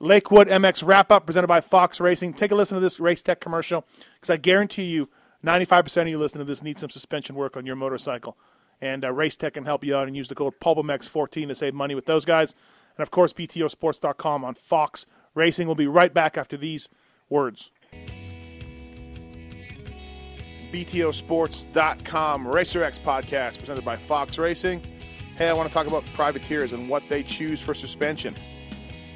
Lakewood MX wrap-up presented by Fox Racing. Take a listen to this race tech commercial because I guarantee you 95% of you listening to this need some suspension work on your motorcycle. And race tech can help you out and use the code PulpMX14 to save money with those guys. And, of course, BTOsports.com on Fox Racing. We'll be right back after these words. BTOsports.com RacerX podcast presented by Fox Racing. Hey, I want to talk about privateers and what they choose for suspension.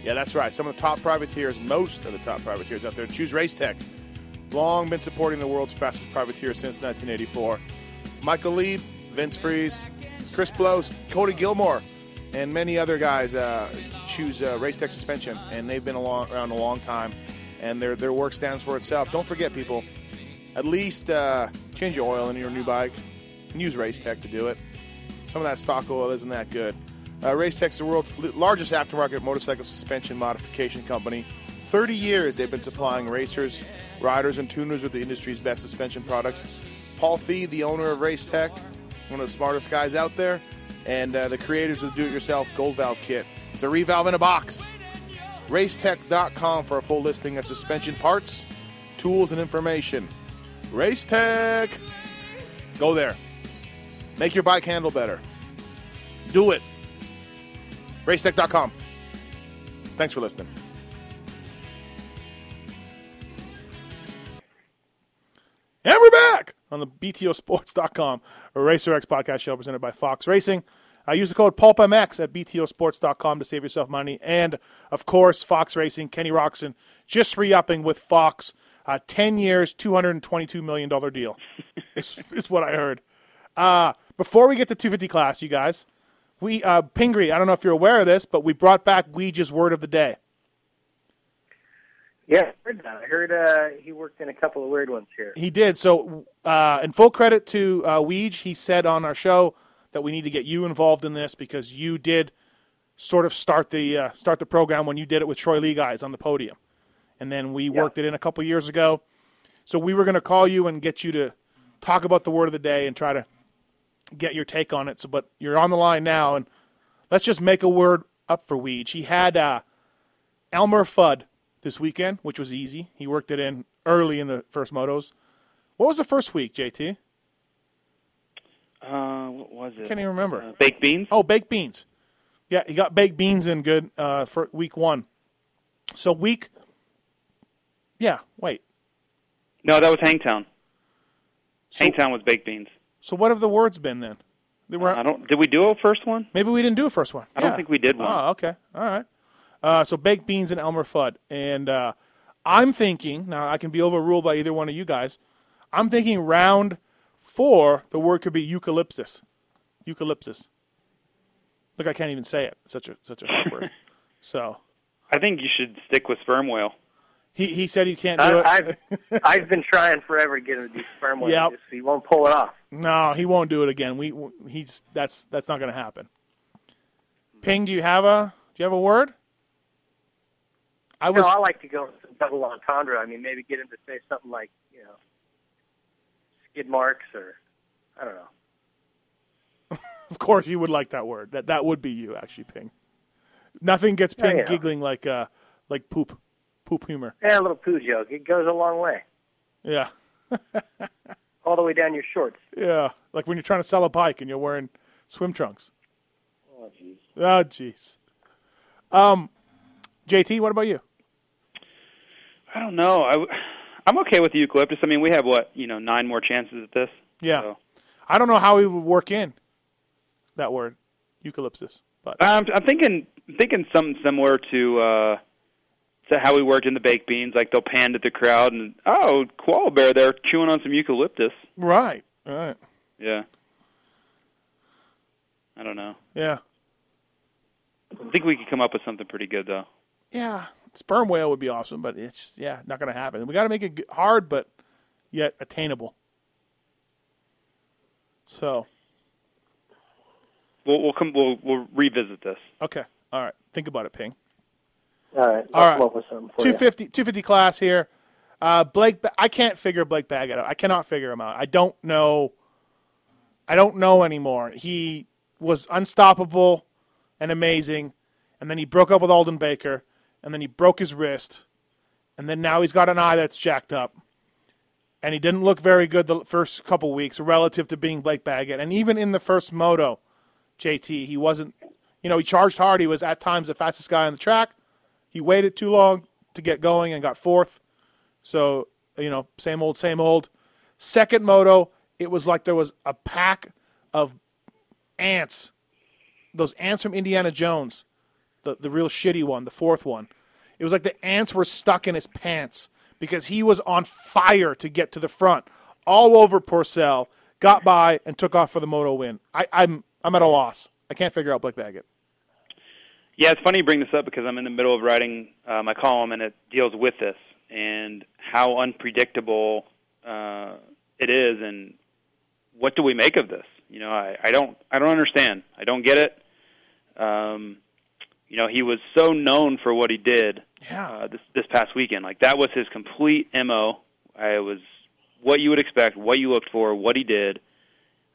Yeah, that's right. Most of the top privateers out there choose Racetech. Long been supporting the world's fastest privateer since 1984. Michael Lieb, Vince Freeze, Chris Blows, Cody Gilmore, and many other guys choose Racetech suspension, and they've been around a long time, and their work stands for itself. Don't forget, people. At least change your oil in your new bike and use Racetech to do it. Some of that stock oil isn't that good. Racetech's the world's largest aftermarket motorcycle suspension modification company. 30 years they've been supplying racers, riders, and tuners with the industry's best suspension products. Paul Thede, the owner of Racetech, one of the smartest guys out there, and the creators of the do-it-yourself Gold Valve Kit. It's a revalve in a box. Racetech.com for a full listing of suspension parts, tools, and information. Racetech. Go there. Make your bike handle better. Do it. Racetech.com. Thanks for listening. on the BTOsports.com Racer X podcast show presented by Fox Racing. Use the code PulpMX at BTOsports.com to save yourself money. And, of course, Fox Racing, Kenny Roczen, just re-upping with Fox. 10 years, $222 million deal is what I heard. Before we get to 250 class, you guys, we Pingree, I don't know if you're aware of this, but we brought back Ouija's word of the day. Yeah, I heard that. I heard he worked in a couple of weird ones here. He did. So, in full credit to Ouija, he said on our show that we need to get you involved in this because you did sort of start the program when you did it with Troy Lee guys on the podium. And then we worked it in a couple years ago. So we were going to call you and get you to talk about the word of the day and try to get your take on it. So, but you're on the line now, and let's just make a word up for Ouija. He had Elmer Fudd this weekend, which was easy. He worked it in early in the first motos. What was the first week, JT? What was it? I can't even remember. Baked beans? Oh, baked beans. Yeah, he got baked beans in good for week one. So week... Yeah, wait. No, that was Hangtown. So, Hangtown was baked beans. So what have the words been then? They were. Did we do a first one? Maybe we didn't do a first one. I don't think we did one. Oh, okay. All right. So baked beans and Elmer Fudd. And I'm thinking, now I can be overruled by either one of you guys, I'm thinking round four, the word could be eucalyptus. Eucalyptus. Look, I can't even say it. It's such a hard word. So, I think you should stick with sperm whale. He said he can't do it. I've been trying forever to get him to do sperm whale. Yep. He won't pull it off. No, he won't do it again. That's not going to happen. Ping, do you have a word? I like to go with double entendre. I mean, maybe get him to say something like, you know, skid marks or I don't know. Of course, you would like that word. That would be you, actually, Ping. Nothing gets Ping giggling like poop. Poop humor. Yeah, a little poo joke. It goes a long way. Yeah. All the way down your shorts. Yeah, like when you're trying to sell a bike and you're wearing swim trunks. Oh, jeez. Oh, jeez. JT, what about you? I don't know. I'm okay with the eucalyptus. I mean, we have, 9 more chances at this? Yeah. So. I don't know how we would work in that word, eucalyptus. But I'm thinking something similar to how we worked in the baked beans, like they'll pan at the crowd and, koala bear there chewing on some eucalyptus. Right, right. Yeah. I don't know. Yeah. I think we could come up with something pretty good, though. Yeah, sperm whale would be awesome, but it's, not going to happen. We got to make it hard, but yet attainable. So. We'll revisit this. Okay. All right. Think about it, Ping. All right. All right. 250 class here. I can't figure Blake Baggett out. I cannot figure him out. I don't know anymore. He was unstoppable and amazing, and then he broke up with Alden Baker, and then he broke his wrist, and then now he's got an eye that's jacked up. And he didn't look very good the first couple weeks relative to being Blake Baggett. And even in the first moto, JT, he wasn't – he charged hard. He was at times the fastest guy on the track. He waited too long to get going and got fourth. So, same old, same old. Second moto, it was like there was a pack of ants. Those ants from Indiana Jones, the real shitty one, the fourth one. It was like the ants were stuck in his pants because he was on fire to get to the front. All over Pourcel, got by, and took off for the moto win. I'm at a loss. I can't figure out Blake Baggett. Yeah, it's funny you bring this up because I'm in the middle of writing my column, and it deals with this and how unpredictable it is, and what do we make of this? I don't understand. I don't get it. He was so known for what he did this past weekend. Like, that was his complete MO. It was what you would expect, what you looked for, what he did.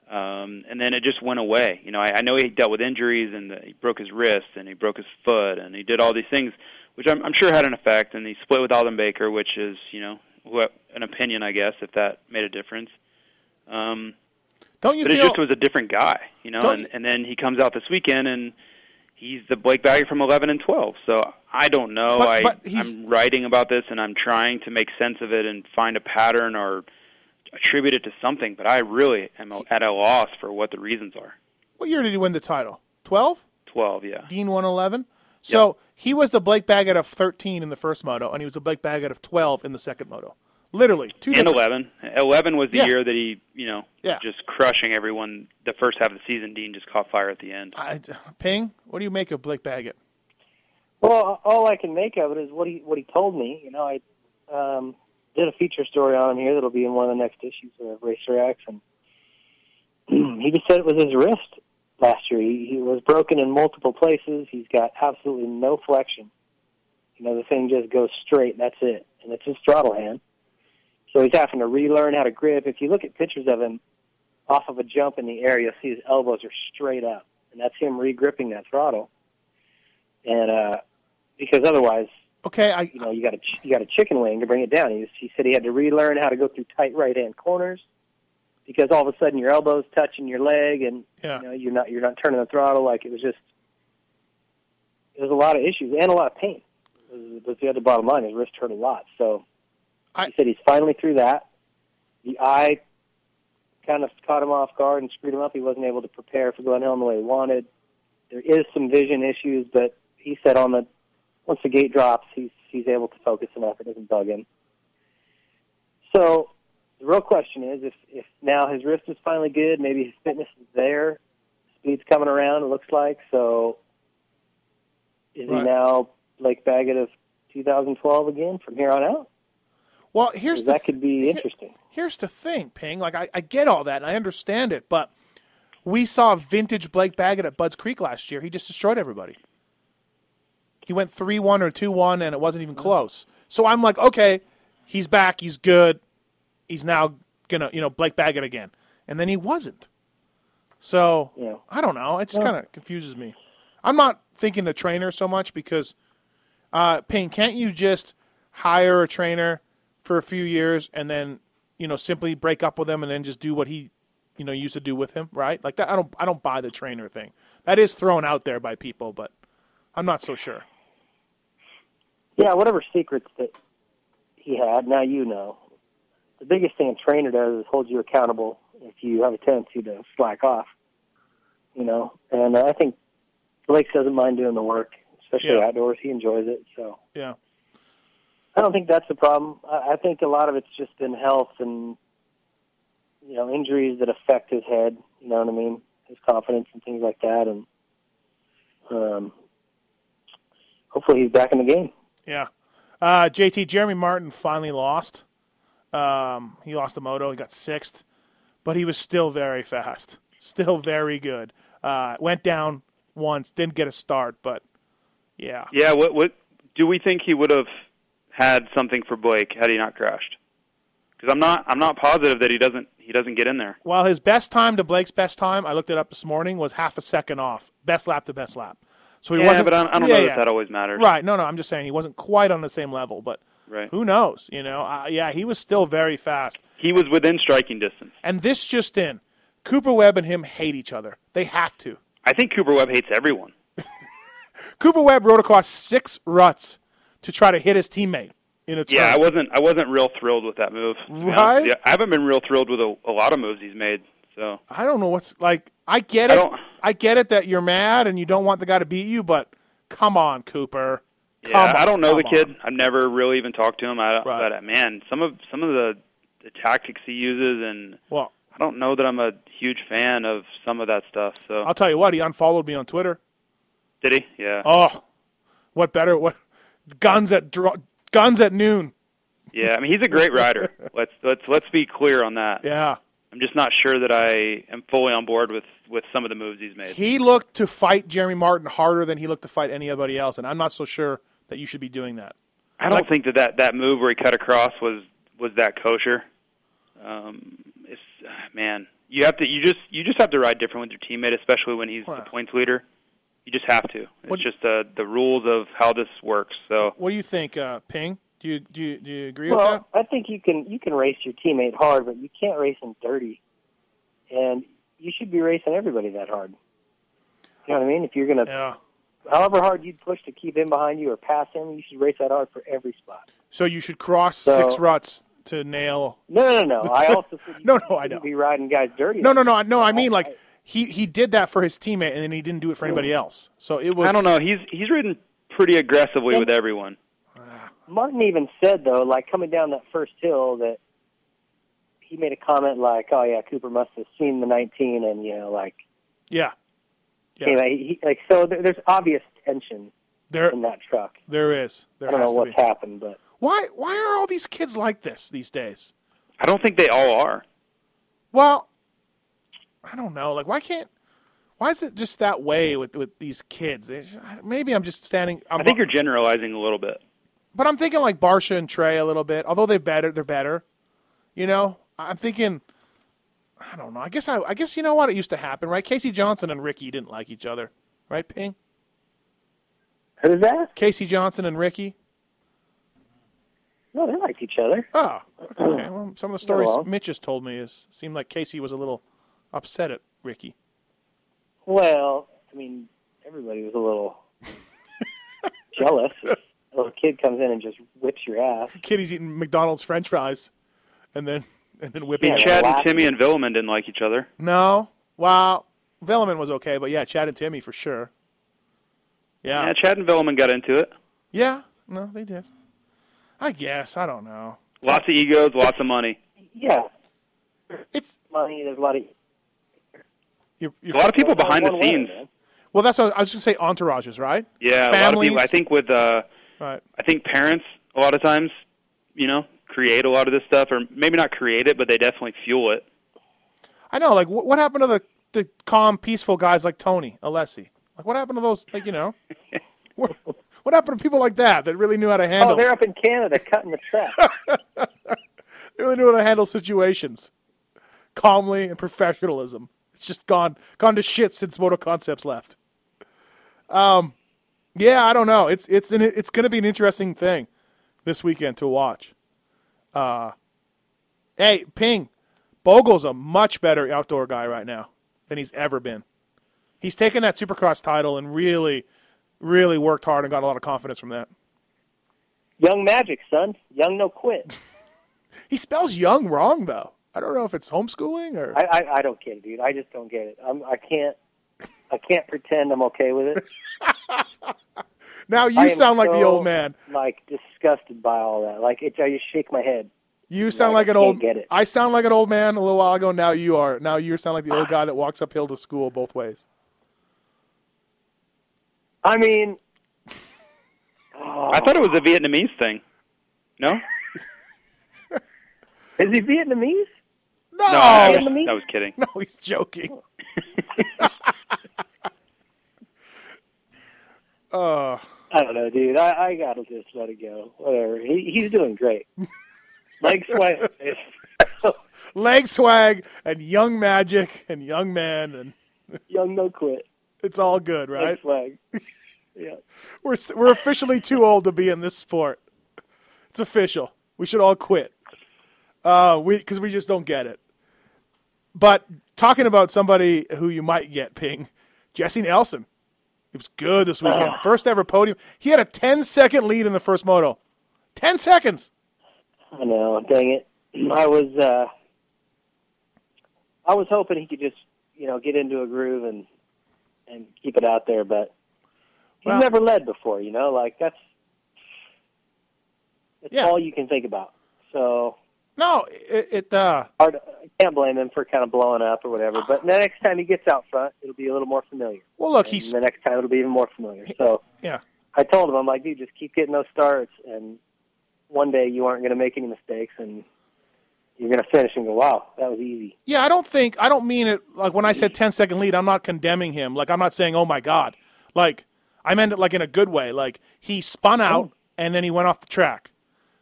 And then it just went away. I know he dealt with injuries, and he broke his wrist, and he broke his foot, and he did all these things, which I'm sure had an effect. And he split with Alden Baker, which is, an opinion, I guess, if that made a difference. Don't you? But it just was a different guy, And then he comes out this weekend, and he's the Blake Baggett from 11 and 12. So I don't know. But I'm writing about this, and I'm trying to make sense of it and find a pattern or attribute it to something, but I really am at a loss for what the reasons are. What year did he win the title? 12? 12, yeah. Dean won 11? So he was the Blake Baggett of 13 in the first moto, and he was the Blake Baggett of 12 in the second moto. Literally. And 11. 11 was the year that he, just crushing everyone. The first half of the season, Dean just caught fire at the end. Ping, what do you make of Blake Baggett? Well, all I can make of it is what he told me. You know, I did a feature story on him here that'll be in one of the next issues of Racer X, and he just said it was his wrist last year. He was broken in multiple places. He's got absolutely no flexion. You know, the thing just goes straight, and that's it. And it's his throttle hand. So he's having to relearn how to grip. If you look at pictures of him off of a jump in the air, you'll see his elbows are straight up, and that's him re-gripping that throttle. And because otherwise, you got a chicken wing to bring it down. He said he had to relearn how to go through tight right-hand corners because all of a sudden your elbow's touching your leg, and you're not turning the throttle. Like it was a lot of issues and a lot of pain. But the other bottom line, his wrist hurt a lot. So he said he's finally through that. The eye kind of caught him off guard and screwed him up. He wasn't able to prepare for Glen Helen the way he wanted. There is some vision issues, but he said once the gate drops, he's able to focus enough. It doesn't bug him. So the real question is, if now his wrist is finally good, maybe his fitness is there, speed's coming around, it looks like. So is he now Blake Baggett of 2012 again from here on out? Well, could be interesting. Here's the thing, Ping. Like I get all that and I understand it, but we saw vintage Blake Baggett at Bud's Creek last year. He just destroyed everybody. He went 3-1 or 2-1, and it wasn't even close. So I'm like, okay, he's back, he's good, he's now gonna, Blake Baggett again, and then he wasn't. So I don't know. It just kind of confuses me. I'm not thinking the trainer so much because, Ping, can't you just hire a trainer for a few years and then simply break up with him and then just do what he used to do with him, right? Like that. I don't buy the trainer thing. That is thrown out there by people, but I'm not so sure. Yeah, whatever secrets that he had, now The biggest thing a trainer does is hold you accountable if you have a tendency to slack off, And I think Blake doesn't mind doing the work, especially outdoors. He enjoys it, so. Yeah. I don't think that's the problem. I think a lot of it's just been health and, injuries that affect his head, you know what I mean? His confidence and things like that, and hopefully he's back in the game. Yeah. JT, Jeremy Martin finally lost. He lost the moto. He got 6th. But he was still very fast. Still very good. Went down once. Didn't get a start, but yeah. Yeah, what do we think he would have had something for Blake had he not crashed? Because I'm not positive that he doesn't get in there. Well, his best time to Blake's best time, I looked it up this morning, was half a second off. Best lap to best lap. So he wasn't, but I don't know that that always matters. Right, no, I'm just saying he wasn't quite on the same level, but who knows, he was still very fast. He was within striking distance. And this just in, Cooper Webb and him hate each other. They have to. I think Cooper Webb hates everyone. Cooper Webb rode across 6 ruts to try to hit his teammate in a turn. Yeah, I wasn't real thrilled with that move. Right? Yeah, I haven't been real thrilled with a lot of moves he's made. So I don't know what's like. I get it that you're mad and you don't want the guy to beat you, but come on, Cooper. I don't know the kid. I've never really even talked to him. But man, some of the tactics he uses, and I don't know that I'm a huge fan of some of that stuff. So I'll tell you what, he unfollowed me on Twitter. Did he? Yeah. Oh, what better? What guns at noon? Yeah, I mean he's a great rider. let's be clear on that. Yeah. I'm just not sure that I am fully on board with some of the moves he's made. He looked to fight Jeremy Martin harder than he looked to fight anybody else, and I'm not so sure that you should be doing that. I don't think that move where he cut across was that kosher. You just have to ride different with your teammate, especially when he's the points leader. You just have to. It's just the rules of how this works. So, what do you think, Ping? Do you agree with that? I think you can race your teammate hard, but you can't race him dirty. And you should be racing everybody that hard. You know what I mean? If you're going to however hard you'd push to keep him behind you or pass him, you should race that hard for every spot. So you should cross 6 ruts to nail. No. I also said you be riding guys dirty. No. I mean, like he did that for his teammate, and then he didn't do it for anybody else. So it was. I don't know. He's ridden pretty aggressively with everyone. Martin even said though, like coming down that first hill, that he made a comment like, "Oh yeah, Cooper must have seen the 19," and Anyway, there's obvious tension in that truck. There is. There I don't know what's happened, but why are all these kids like this these days? I don't think they all are. Well, I don't know. Like, why is it just that way with these kids? Maybe I'm just standing. I think you're generalizing a little bit. But I'm thinking like Barsha and Trey a little bit. Although they're better. You know, I'm thinking. I don't know. I guess you know what? It used to happen, right? Casey Johnson and Ricky didn't like each other, right, Ping? Who's that? Casey Johnson and Ricky. No, they liked each other. Oh, okay. Well, some of the stories Mitch has told me seemed like Casey was a little upset at Ricky. Well, I mean, everybody was a little jealous. A little kid comes in and just whips your ass. The kid, he's eating McDonald's French fries, and then whipping. Yeah, Chad and Timmy and Villeman didn't like each other. No. Well, Villeman was okay, but yeah, Chad and Timmy for sure. Yeah, Chad and Villeman got into it. Yeah, no, they did. I guess. I don't know. Lots of egos, lots of money. Yeah. It's money, there's a lot of... You're a lot of people behind the scenes. Way, well, that's what I was going to say, entourages, right? Yeah, families. A lot of people. I think with... right. I think parents, a lot of times, create a lot of this stuff, or maybe not create it, but they definitely fuel it. I know. Like, what happened to the calm, peaceful guys like Tony Alessi? Like, what happened to those? Like, what happened to people like that really knew how to handle? Oh, they're up in Canada cutting the track. They really knew how to handle situations calmly and professionalism. It's just gone to shit since Moto Concepts left. Yeah, I don't know. It's going to be an interesting thing this weekend to watch. Hey, Ping, Bogle's a much better outdoor guy right now than he's ever been. He's taken that Supercross title and really, really worked hard and got a lot of confidence from that. Young magic, son. Young no quit. He spells young wrong, though. I don't know if it's homeschooling or... I don't get it, dude. I just don't get it. I can't pretend I'm okay with it. Now you sound like the old man. Like, disgusted by all that. Like, I just shake my head. You sound like an old... Get it. I sound like an old man a little while ago. Now you are. Now you sound like the old guy that walks uphill to school both ways. I mean... I thought it was a Vietnamese thing. No? Is he Vietnamese? No! I was kidding. No, he's joking. I don't know, dude. I gotta just let it go. Whatever. He's doing great. Leg swag, leg swag, and young magic, and young man, and young no quit. It's all good, right? Leg swag. Yeah. We're officially too old to be in this sport. It's official. We should all quit. Because we just don't get it. But talking about somebody who you might get, Ping, Jesse Nelson. He was good this weekend. First ever podium. He had a 10-second lead in the first moto. 10 seconds. I know. Dang it. I was hoping he could just, get into a groove and keep it out there, but he's never led before, Like, that's all you can think about. So... No, I can't blame him for kind of blowing up or whatever. But the next time he gets out front, it'll be a little more familiar. Well, look, the next time it'll be even more familiar. So yeah, I told him, I'm like, dude, just keep getting those starts, and one day you aren't going to make any mistakes, and you're going to finish and go, wow, that was easy. Yeah, I don't mean it like when I said 10-second lead. I'm not condemning him. Like I'm not saying, oh my god. Like I meant it like in a good way. Like he spun out and then he went off the track.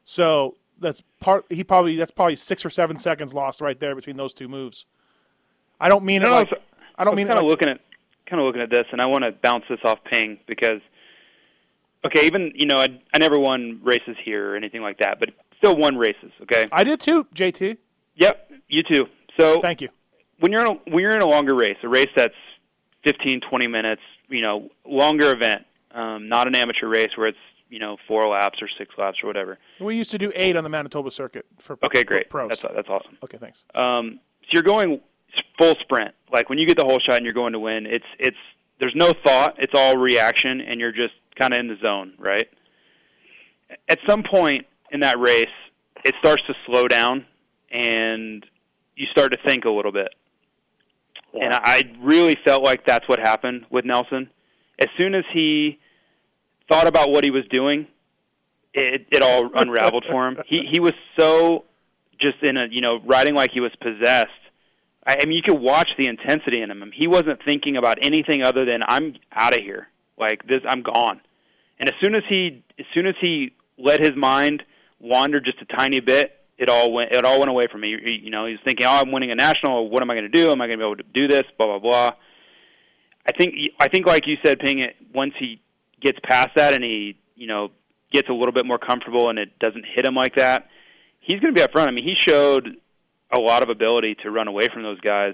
So. That's probably 6 or 7 seconds lost right there between those two moves. I don't mean it. Looking at this, and I want to bounce this off Ping because, okay, even I never won races here or anything like that, but still won races. Okay, I did too, JT. Yep, you too. So thank you. When you're in a longer race, a race that's 15, 20 minutes, longer event, not an amateur race where it's you know, 4 laps or 6 laps or whatever. We used to do 8 on the Manitoba circuit for pros. Okay, great. Pros. That's awesome. Okay, thanks. So you're going full sprint. Like when you get the whole shot and you're going to win, it's there's no thought. It's all reaction, and you're just kind of in the zone, right? At some point in that race, it starts to slow down, and you start to think a little bit. Yeah. And I really felt like that's what happened with Nelson. As soon as he thought about what he was doing, it all unraveled for him. He was so just in a, you know, riding like he was possessed. I mean, you could watch the intensity in him. He wasn't thinking about anything other than I'm out of here. Like this, I'm gone. And as soon as he let his mind wander just a tiny bit, it all went away from me. You know, he was thinking, "Oh, I'm winning a national. What am I going to do? Am I going to be able to do this? Blah blah blah." I think like you said, Ping, once he gets past that and he, you know, gets a little bit more comfortable and it doesn't hit him like that, he's going to be up front. I mean, he showed a lot of ability to run away from those guys.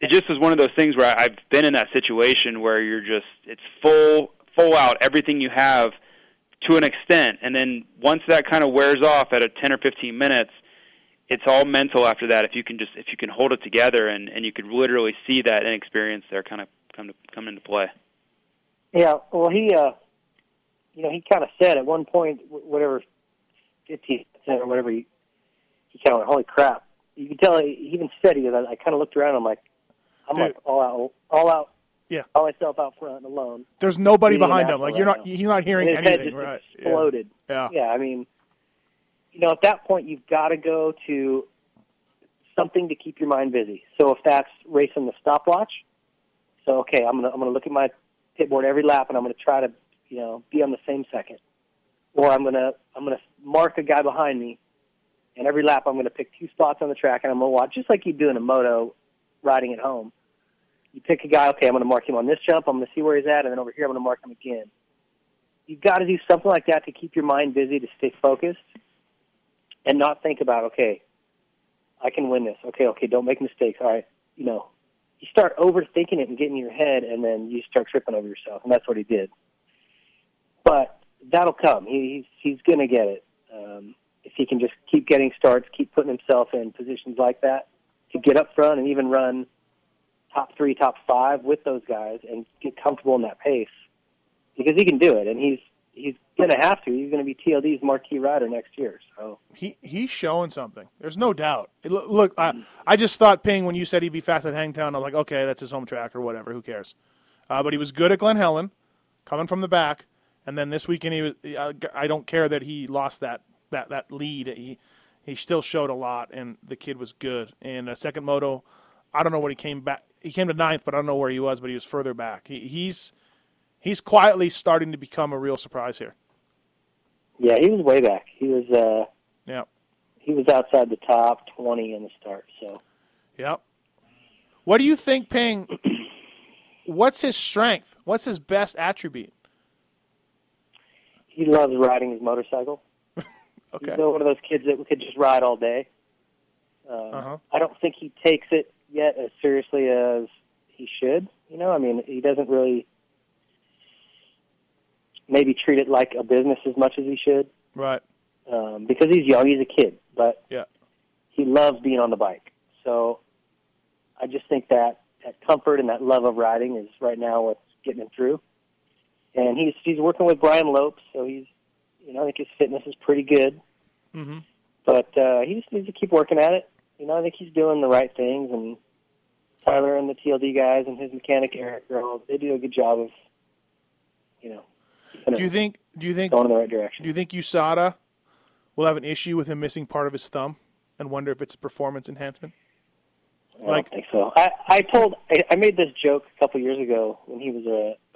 It just is one of those things where I've been in that situation where you're just, it's full out, everything you have to an extent. And then once that kind of wears off at a 10 or 15 minutes, it's all mental after that. If you can hold it together and you could literally see that inexperience there kind of come into play. Yeah, well, he kind of said at one point, whatever, 15% or whatever, he kind of went, holy crap. You can tell he even said, I kind of looked around, I'm like all out, yeah, all myself out front and alone. There's nobody behind him. Like he's not hearing anything. His head just right. Exploded. Yeah. Yeah, I mean, you know, at that point you've got to go to something to keep your mind busy. So if that's racing the stopwatch, so okay, I'm gonna look at my pit board every lap, and I'm gonna try to, you know, be on the same second, or I'm gonna mark a guy behind me, and every lap I'm gonna pick 2 spots on the track, and I'm gonna watch just like you do in a moto, riding at home. You pick a guy, okay, I'm gonna mark him on this jump, I'm gonna see where he's at, and then over here I'm gonna mark him again. You've got to do something like that to keep your mind busy, to stay focused, and not think about, okay, I can win this. Okay, don't make mistakes. All right, you know. You start overthinking it and getting in your head, and then you start tripping over yourself, and that's what he did. But that'll come. He's going to get it. If he can just keep getting starts, keep putting himself in positions like that to get up front and even run top 3, top 5 with those guys and get comfortable in that pace, because he can do it, and he's going to have to. He's going to be TLD's marquee rider next year. So he's showing something. There's no doubt. Look, I just thought, Ping, when you said he'd be fast at Hangtown, I was like, okay, that's his home track or whatever. Who cares? But he was good at Glen Helen, coming from the back, and then this weekend he was. I don't care that he lost that lead. He still showed a lot, and the kid was good. And second moto, I don't know what he came back. He came to 9th, but I don't know where he was. But he was further back. He's quietly starting to become a real surprise here. Yeah, he was way back. He was he was outside the top 20 in the start, so. Yep. What do you think, Ping, what's his strength? What's his best attribute? He loves riding his motorcycle. Okay. He's one of those kids that could just ride all day. I don't think he takes it yet as seriously as he should. You know, I mean, he doesn't really maybe treat it like a business as much as he should. Right. Because he's young, he's a kid, but yeah, he loves being on the bike. So I just think that comfort and that love of riding is right now what's getting him through. And he's working with Brian Lopes, so he's, you know, I think his fitness is pretty good. Mm-hmm. But he just needs to keep working at it. You know, I think he's doing the right things, and Tyler and the TLD guys and his mechanic Eric Girl, they do a good job of, you know, Do you think going in the right direction? Do you think USADA will have an issue with him missing part of his thumb and wonder if it's a performance enhancement? I don't think so. I made this joke a couple years ago when he was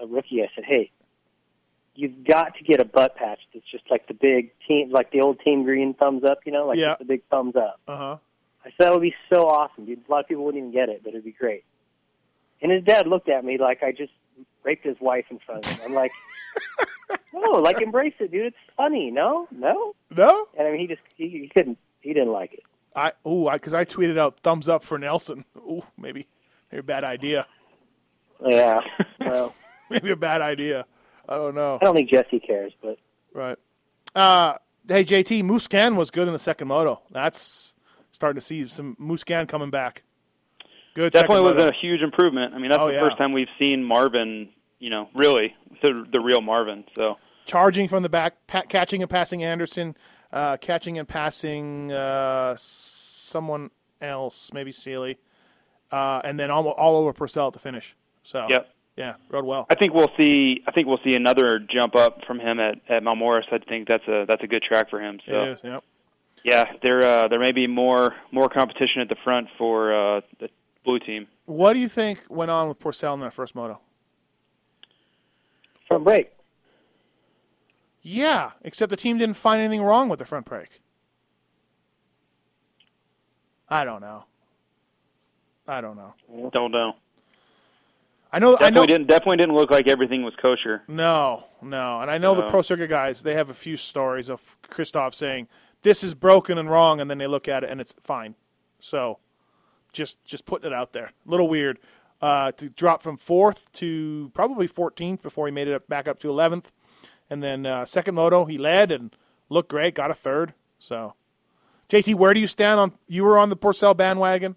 a rookie. I said, "Hey, you've got to get a butt patch that's just like the big team, like the old Team Green thumbs up, you know, like yeah, the big thumbs up." Uh-huh. I said that would be so awesome, dude. A lot of people wouldn't even get it, but it'd be great. And his dad looked at me like I just raped his wife in front of him. I'm like, no, like embrace it, dude. It's funny. No. And I mean, he didn't like it. Because I tweeted out thumbs up for Nelson. Ooh, maybe a bad idea. Yeah. Well, maybe a bad idea. I don't know. I don't think Jesse cares, but Right. Hey, JT, Musquin was good in the second moto. That's starting to see some Musquin coming back. Good. Definitely was a huge improvement. I mean, that's the first time we've seen Marvin, you know, really, the real Marvin. So charging from the back, catching and passing Anderson, catching and passing someone else, maybe Sealy, and then all over Pourcel at the finish. So yeah, rode well. I think we'll see another jump up from him at Malmorris. I think that's a good track for him. So it is, yeah, there may be more competition at the front for the blue team. What do you think went on with Pourcel in that first moto? Front brake. Yeah, except the team didn't find anything wrong with the front brake. I don't know. I know. Definitely didn't look like everything was kosher. No. And I know the Pro Circuit guys, they have a few stories of Christophe saying, this is broken and wrong, and then they look at it and it's fine. So just putting it out there. A little weird. To drop from 4th to probably 14th before he made it back up to 11th. And then second moto, he led and looked great, got a third. So, JT, where do you stand on – you were on the Pourcel bandwagon.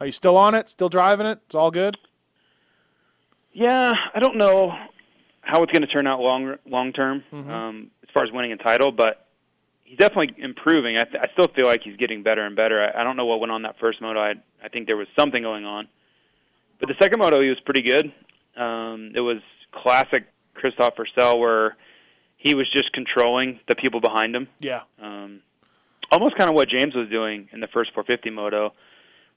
Are you still on it, still driving it? It's all good? Yeah, I don't know how it's going to turn out long term as far as winning a title, but he's definitely improving. I still feel like he's getting better and better. I don't know what went on that first moto. I think there was something going on. But the second moto, he was pretty good. It was classic Christophe Pourcel where he was just controlling the people behind him. Yeah. Almost kind of what James was doing in the first 450 moto.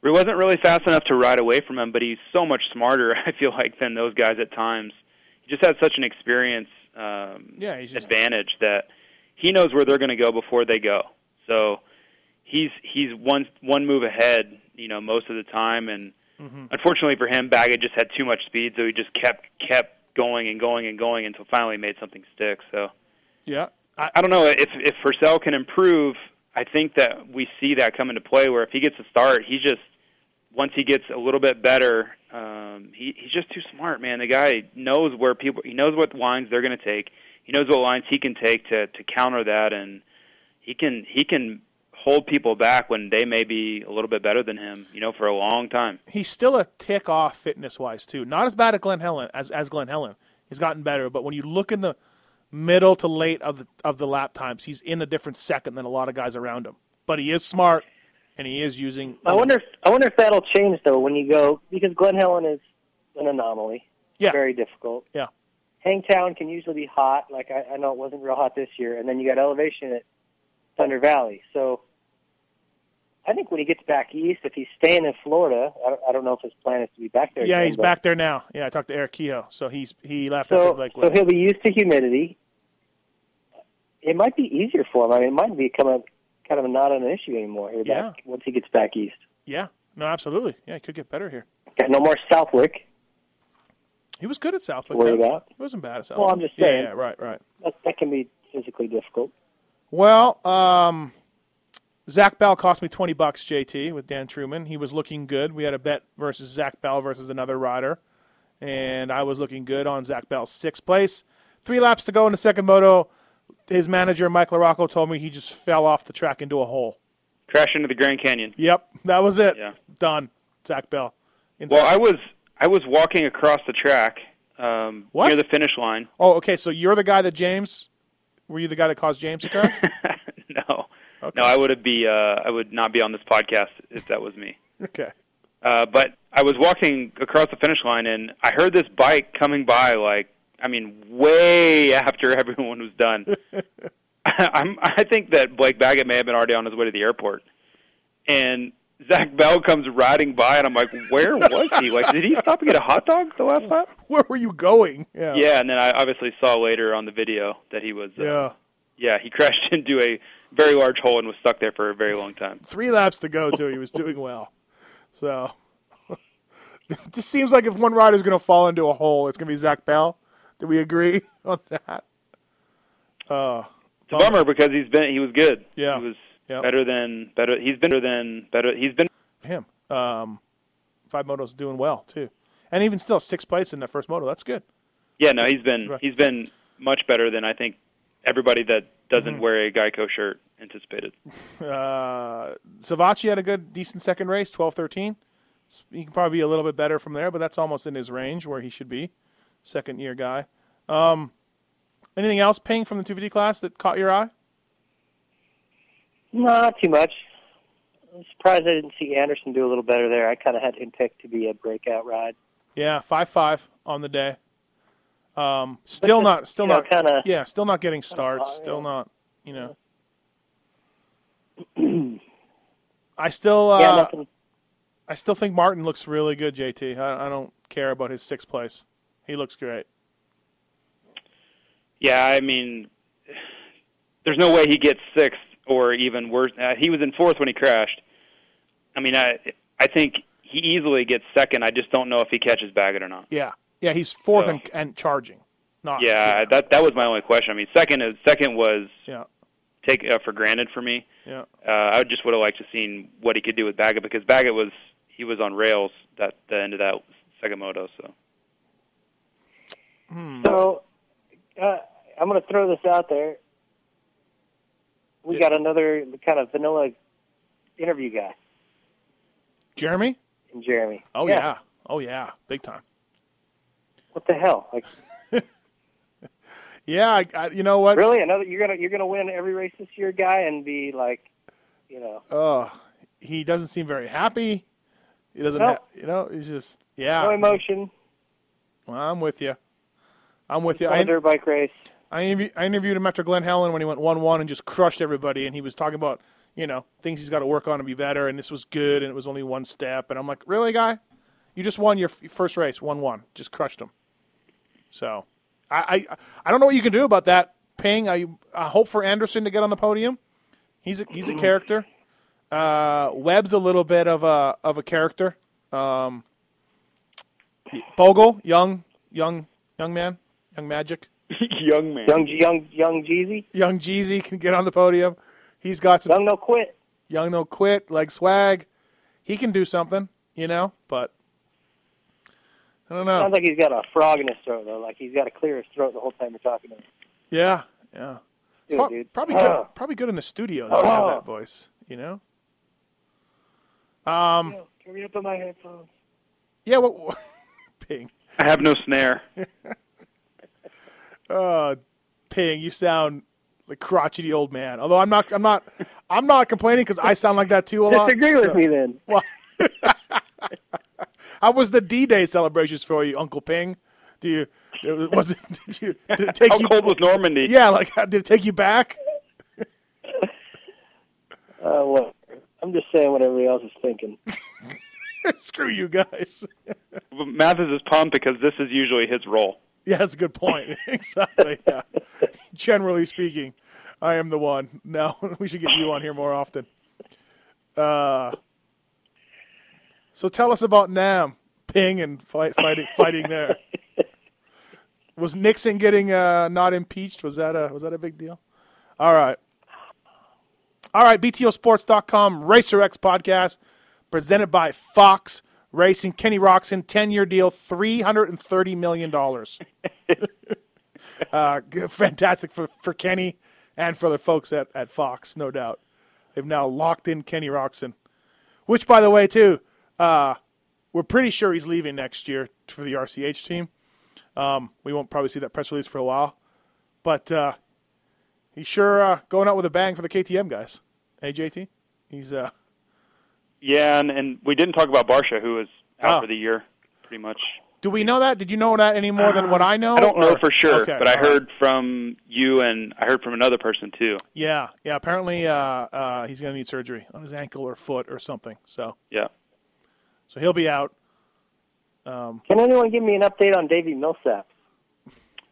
He wasn't really fast enough to ride away from him, but he's so much smarter, I feel like, than those guys at times. He just has such an experience advantage that he knows where they're going to go before they go. So he's one move ahead, you know, most of the time. And unfortunately for him, Baggett just had too much speed, so he just kept going and going and going until finally made something stick. So yeah, I don't know if Pourcel can improve. I think that we see that come into play where if he gets a start, he's just once he gets a little bit better, he's just too smart, man. The guy knows where he knows what lines they're going to take. He knows what lines he can take to counter that, and he can hold people back when they may be a little bit better than him, you know, for a long time. He's still a tick off fitness-wise, too. Not as bad at Glen Helen as Glen Helen. He's gotten better, but when you look in the middle to late of the lap times, he's in a different second than a lot of guys around him. But he is smart. And he is using. I wonder if that'll change though when you go, because Glen Helen is an anomaly. Yeah. Very difficult. Yeah. Hangtown can usually be hot. Like I know it wasn't real hot this year, and then you got elevation at Thunder Valley. So I think when he gets back east, if he's staying in Florida, I don't know if his plan is to be back there. Yeah, again, he's back there now. Yeah, I talked to Eric Keogh, so he left after Lakewood. So he'll be used to humidity. It might be easier for him. I mean, it might become kind of not an issue anymore here back once he gets back east. Yeah. No, absolutely. Yeah, he could get better here. Got no more Southwick. He was good at Southwick. He wasn't bad at Southwick. Well, I'm just saying. Yeah, right. That can be physically difficult. Well, Zach Bell cost me $20, JT, with Dan Truman. He was looking good. We had a bet versus Zach Bell versus another rider, and I was looking good on Zach Bell's sixth place. 3 laps to go in the second moto. His manager, Mike LaRocco, told me he just fell off the track into a hole. Crashed into the Grand Canyon. Yep, that was it. Yeah. Done. Zach Bell. Inside. Well, I was walking across the track near the finish line. Oh, okay, so you're the guy that were you the guy that caused James to crash? No. Okay. No, I would not be on this podcast if that was me. Okay. But I was walking across the finish line, and I heard this bike coming by way after everyone was done. I think that Blake Baggett may have been already on his way to the airport. And Zach Bell comes riding by, and I'm like, where was he? Like, did he stop and get a hot dog the last lap? Where were you going? Yeah, and then I obviously saw later on the video that he was he crashed into a very large hole and was stuck there for a very long time. 3 laps to go, too. He was doing well. So it just seems like if one rider's going to fall into a hole, it's going to be Zach Bell. Do we agree on that? It's a bummer because he was good. Yeah. He was better. He's been better than better. He's been him. 5 motos doing well too, and even still 6th place in that first moto. That's good. Yeah, no, he's been much better than I think everybody that doesn't wear a Geico shirt anticipated. Savacci had a good, decent second race, 12-13. He can probably be a little bit better from there, but that's almost in his range where he should be. Second-year guy. Anything else, Ping, from the 250 class that caught your eye? Not too much. I'm surprised I didn't see Anderson do a little better there. I kind of had him picked to be a breakout ride. Yeah, 5-5 on the day. Still not getting starts. Still not, you know. I still think Martin looks really good, JT. I don't care about his sixth place. He looks great. Yeah, I mean, there's no way he gets sixth or even worse. He was in fourth when he crashed. I mean, I think he easily gets second. I just don't know if he catches Baggett or not. Yeah. Yeah, he's fourth and charging. That was my only question. I mean, second was take for granted for me. Yeah, I just would have liked to seen what he could do with Baggett, because Baggett was on rails at the end of that second moto. So I'm going to throw this out there. We got another kind of vanilla interview guy, Jeremy. Oh yeah, big time. What the hell? I you know what? Really, another you're gonna win every race this year, guy, and be like, you know. Oh, he doesn't seem very happy. He doesn't, he's just no emotion. Well, I'm with you. On a dirt bike race. I interviewed him after Glen Helen when he went 1-1 and just crushed everybody, and he was talking about things he's got to work on to be better, and this was good, and it was only one step, and I'm like, really, guy? You just won your first race, 1-1, just crushed him. So, I don't know what you can do about that, Ping. I hope for Anderson to get on the podium. He's a character. Webb's a little bit of a character. Bogle, young Magic, young Jeezy. Young Jeezy can get on the podium. He's got some young no quit, leg swag. He can do something, but. I don't know. Sounds like he's got a frog in his throat, though. Like he's got to clear his throat the whole time you're talking to him. Yeah. Dude. Probably good in the studio though, to have that voice, Can we open my headphones? Yeah. Well, Ping. I have no snare. Ping, you sound like crotchety old man. Although I'm not complaining because I sound like that too a lot. Disagree with me then. Well, how was the D-Day celebrations for you, Uncle Ping? Did it take you? How cold was Normandy? Yeah, did it take you back? Well, I'm just saying what everybody else is thinking. Screw you guys. Mathis is pumped because this is usually his role. Yeah, that's a good point. Exactly. Yeah. Generally speaking, I am the one. No, we should get you on here more often. So tell us about NAMM, Ping, and fighting there. Was Nixon getting not impeached? Was that a big deal? All right. BTOsports.com Racer X podcast presented by Fox Racing. Kenny Roczen, 10-year deal, $330 million. Fantastic for Kenny and for the folks at Fox, no doubt. They've now locked in Kenny Roczen, which, by the way, too. We're pretty sure he's leaving next year for the RCH team. We won't probably see that press release for a while. But he's sure going out with a bang for the KTM guys. Hey, JT? He's, yeah, and we didn't talk about Barsha, who is out for the year pretty much. Do we know that? Did you know that any more than what I know? I don't know for sure, okay, but I heard from you and I heard from another person too. Yeah. Apparently he's going to need surgery on his ankle or foot or something. So yeah. So he'll be out. Can anyone give me an update on Davey Millsap?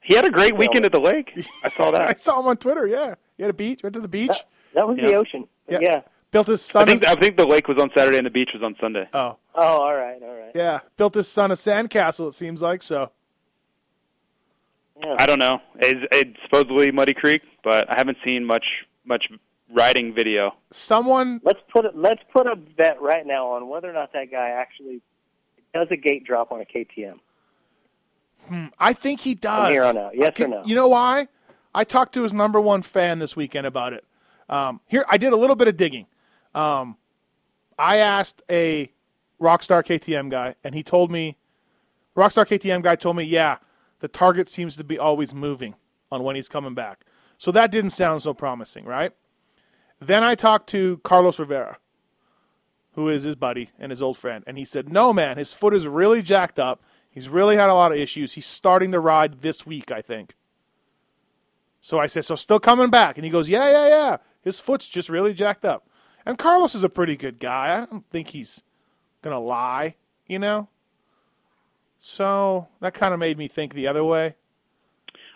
He had a great weekend at the lake. I saw that. I saw him on Twitter, yeah. He had a beach, went to the beach. That was the ocean. Yeah. Built his son. I think the lake was on Saturday and the beach was on Sunday. Oh, all right. Yeah, built his son a sandcastle, it seems like, so. Yeah. I don't know. It's supposedly Muddy Creek, but I haven't seen much riding video. Someone let's put a bet right now on whether or not that guy actually does a gate drop on a KTM. I think he does. From here on out, yes or no? You know why? I talked to his number one fan this weekend about it. Here, I did a little bit of digging. I asked a Rockstar KTM guy, and he told me, Rockstar KTM guy told me, yeah, the target seems to be always moving on when he's coming back. So that didn't sound so promising, right? Then I talked to Carlos Rivera, who is his buddy and his old friend, and he said, no, man, his foot is really jacked up. He's really had a lot of issues. He's starting to ride this week, I think. So I said, so still coming back? And he goes, yeah. His foot's just really jacked up. And Carlos is a pretty good guy. I don't think he's going to lie, you know? So that kind of made me think the other way.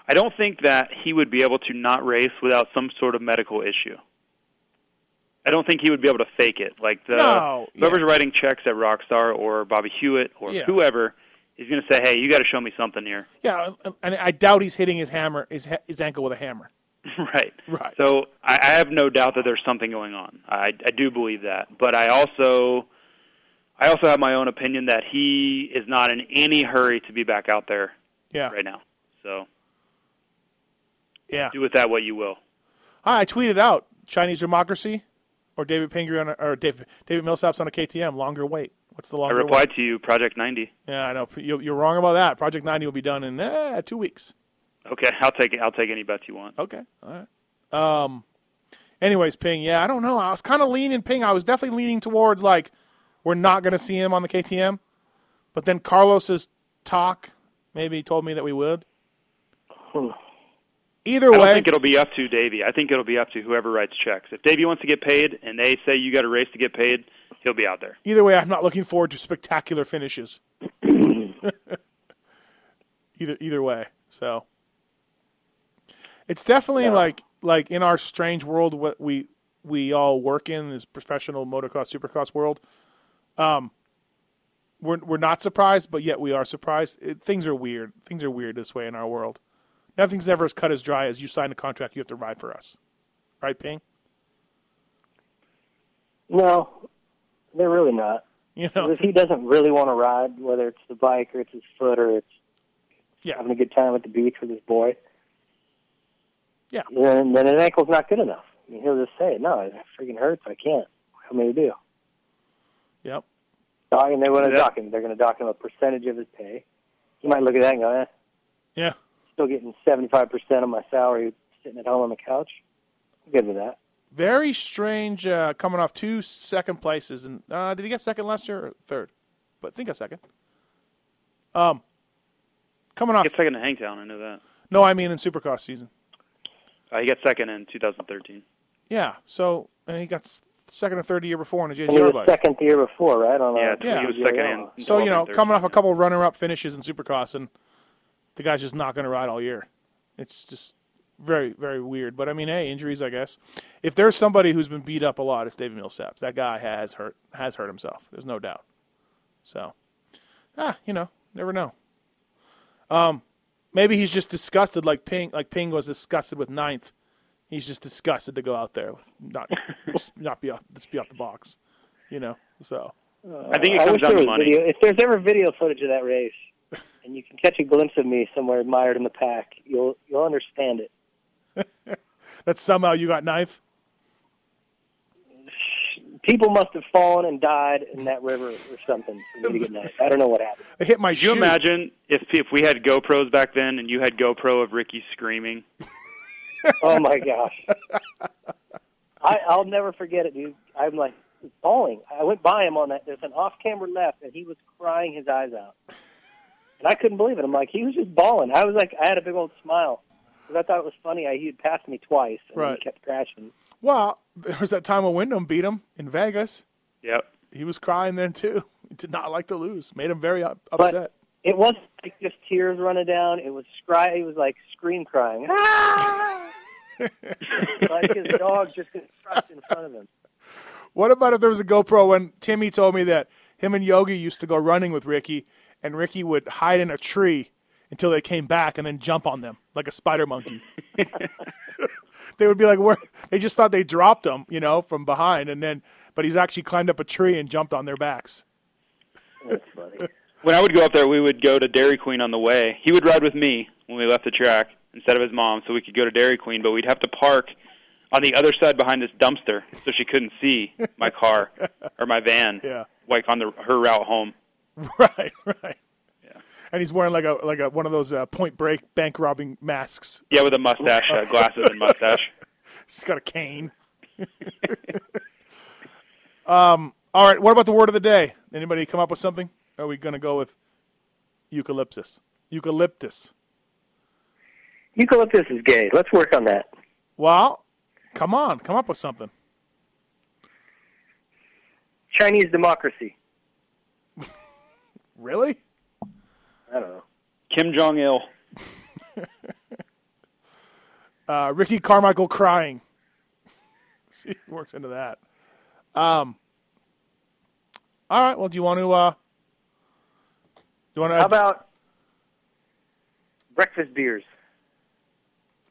I don't think that he would be able to not race without some sort of medical issue. I don't think he would be able to fake it. Like whoever's writing checks at Rockstar or Bobby Hewitt or whoever is going to say, "Hey, you got to show me something here." Yeah, and I doubt he's hitting his ankle with a hammer. Right. So I have no doubt that there's something going on. I do believe that, but I also have my own opinion that he is not in any hurry to be back out there. Yeah. Right now. So. Yeah. Do with that what you will. I tweeted out Chinese democracy. Or David Pingree David Millsaps on a KTM. Longer wait. What's the longer wait? I replied to you, Project 90. Yeah, I know. You're wrong about that. Project 90 will be done in 2 weeks. Okay, I'll take any bets you want. Okay, all right. Anyways, Ping, yeah, I don't know. I was kind of leaning Ping. I was definitely leaning towards, like, we're not going to see him on the KTM. But then Carlos's talk maybe told me that we would. Either way, I don't think it'll be up to Davey. I think it'll be up to whoever writes checks. If Davey wants to get paid and they say you got to race to get paid, he'll be out there. Either way, I'm not looking forward to spectacular finishes. either way, so it's definitely like in our strange world what we all work in, this professional motocross supercross world. We're not surprised, but yet we are surprised. Things are weird. Things are weird this way in our world. Nothing's ever as cut as dry as you sign a contract, you have to ride for us. Right, Ping? No, they're really not. You know? If he doesn't really want to ride, whether it's the bike or it's his foot or it's having a good time at the beach with his boy, then an ankle's not good enough. I mean, he'll just say, no, it freaking hurts. I can't. What am I going to do? Yep. And they want to dock him. They're going to dock him a percentage of his pay. He might look at that and go, eh. Yeah. Still getting 75% of my salary sitting at home on the couch. I'm good with that. Very strange coming off 2 second places. And did he get second last year or third? But I think a second. Coming off. He got second in Hangtown, I know that. No, I mean in Supercross season. He got second in 2013. Yeah, so, and he got second or third the year before in the JGR bike. He was second the year before, right? He was second in. So, coming off a couple runner-up finishes in Supercross and the guy's just not going to ride all year. It's just very, very weird. But, I mean, hey, injuries, I guess. If there's somebody who's been beat up a lot, it's David Millsaps. That guy has hurt himself. There's no doubt. So, never know. Maybe he's just disgusted like Ping was disgusted with ninth. He's just disgusted to go out there, just be off the box, so. I think it comes down to money. If there's ever video footage of that race, and you can catch a glimpse of me somewhere admired in the pack, you'll understand it. That's somehow you got ninth? People must have fallen and died in that river or something for me to get ninth. I don't know what happened. I hit my shoe. Could you imagine if we had GoPros back then and you had GoPro of Ricky screaming? Oh, my gosh. I'll never forget it, dude. I'm like, falling. I went by him on that. There's an off-camera left, and he was crying his eyes out. And I couldn't believe it. I'm like, he was just bawling. I was like, I had a big old smile because I thought it was funny. He had passed me twice, and he kept crashing. Well, there was that time when Wyndham beat him in Vegas. Yep. He was crying then, too. He did not like to lose. Made him very upset. But it wasn't like just tears running down. It was like scream crying. Ah! Like his dog just got crushed in front of him. What about if there was a GoPro when Timmy told me that him and Yogi used to go running with Ricky, and Ricky would hide in a tree until they came back and then jump on them like a spider monkey. They would be like, where? They just thought they dropped him, from behind. But he's actually climbed up a tree and jumped on their backs. That's funny. When I would go up there, we would go to Dairy Queen on the way. He would ride with me when we left the track. instead of his mom, so we could go to Dairy Queen, but we'd have to park on the other side behind this dumpster so she couldn't see my car or my van, yeah, like on her route home. Right, right. Yeah. And he's wearing like a one of those Point Break bank robbing masks. Yeah, with a mustache, glasses and mustache. He's got a cane. All right, what about the word of the day? Anybody come up with something? Or are we going to go with eucalyptus? Eucalyptus is gay. Let's work on that. Well, come on. Come up with something. Chinese democracy. Really? I don't know. Kim Jong-il. Ricky Carmichael crying. See, he works into that. All right. Well, do you want to? How about breakfast beers?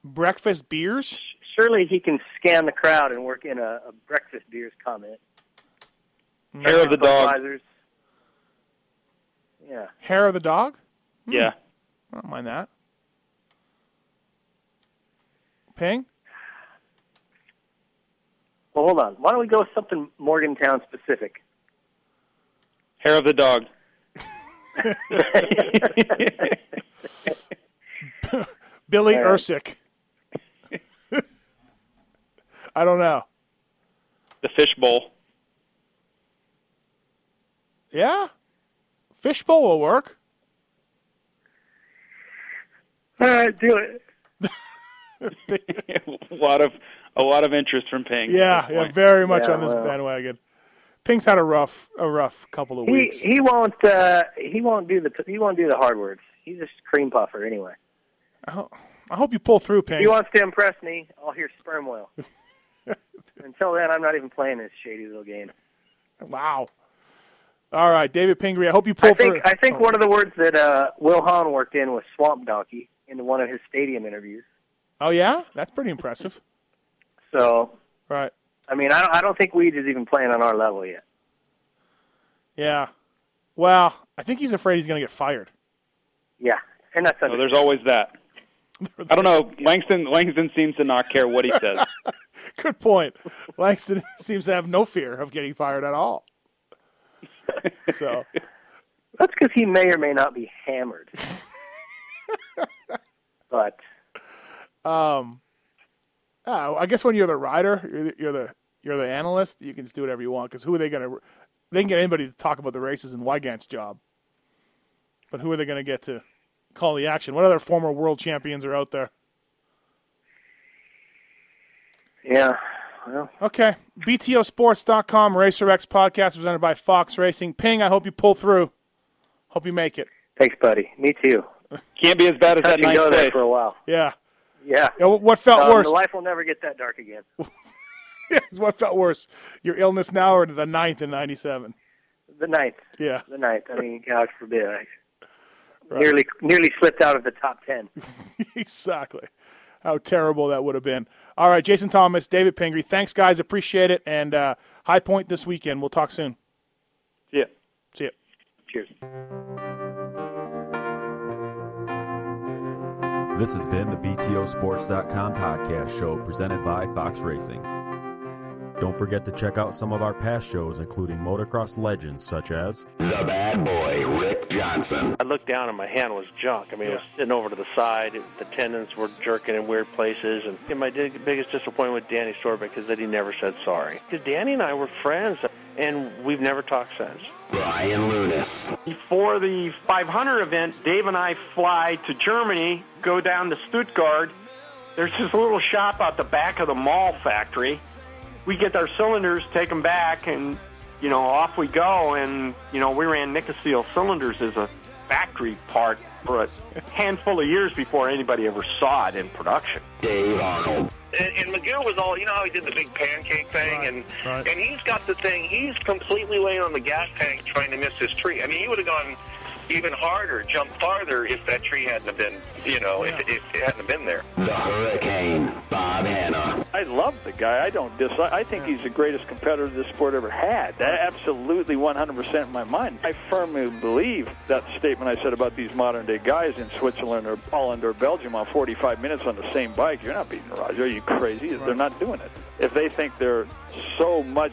Breakfast beers? Surely he can scan the crowd and work in a breakfast beers comment. Hair of the dog. Yeah. Hair of the dog? Hmm. Yeah. I don't mind that. Ping? Well, hold on. Why don't we go with something Morgantown specific? Hair of the dog. Billy Ersic. I don't know. The fishbowl. Yeah. Fishbowl will work. All right, do it. a lot of interest from Ping. Yeah, very much on this bandwagon. Ping's had a rough couple of weeks. He won't do the hard words. He's a cream puffer anyway. I hope you pull through, Ping. If he wants to impress me, I'll hear sperm whale. Until then, I'm not even playing this shady little game. Wow. All right, David Pingree, I hope you pull through. I think one of the words that Will Hahn worked in was swamp donkey in one of his stadium interviews. Oh, yeah? That's pretty impressive. So. Right. I mean, I don't think Weed is even playing on our level yet. Yeah. Well, I think he's afraid he's going to get fired. Yeah, and that's understandable. There's always that. I don't know. Langston seems to not care what he says. Good point. Langston seems to have no fear of getting fired at all. So that's because he may or may not be hammered. But I guess when you're the writer, you're the analyst, you can just do whatever you want. Because who are they going to? They can get anybody to talk about the races and Wygant's job. But who are they going to get to call the action? What other former world champions are out there? Yeah. Well. Okay. BTOsports.com RacerX podcast presented by Fox Racing. Ping, I hope you pull through. Hope you make it. Thanks, buddy. Me too. Can't be as bad as that night go there for a while. Yeah. Yeah. You know, what felt worse? Life will never get that dark again. What felt worse? Your illness now or the 9th in 97? The 9th. Yeah. The 9th. I mean, God forbid. Right. Nearly slipped out of the top 10. Exactly. How terrible that would have been. All right, Jason Thomas, David Pingree. Thanks, guys. Appreciate it. And High Point this weekend. We'll talk soon. Yeah. See ya. Cheers. This has been the BTOsports.com podcast show presented by Fox Racing. Don't forget to check out some of our past shows, including motocross legends such as the bad boy, Rick Johnson. I looked down and my hand was junk. I mean, it was sitting over to the side. The tendons were jerking in weird places. And my biggest disappointment with Danny Sorbick is that he never said sorry. Because Danny and I were friends, and we've never talked since. Ryan Lunas. Before the 500 event, Dave and I fly to Germany, go down to Stuttgart. There's this little shop out the back of the mall factory. We get our cylinders, take them back, and, you know, off we go. And, you know, we ran Nicosil cylinders as a factory part for a handful of years before anybody ever saw it in production. Dave Arnold. And Magoo was all, you know how he did the big pancake thing? Right, and he's got the thing, he's completely laying on the gas tank trying to miss his tree. I mean, he would have gone even harder, jump farther if that tree hadn't been, you know, if it hadn't been there. The Hurricane, Bob Hanna. I love the guy. I don't dislike. I think he's the greatest competitor this sport ever had. That absolutely 100% in my mind. I firmly believe that statement I said about these modern-day guys in Switzerland or Holland or Belgium on 45 minutes on the same bike. You're not beating Roger. Are you crazy? Right. They're not doing it. If they think they're so much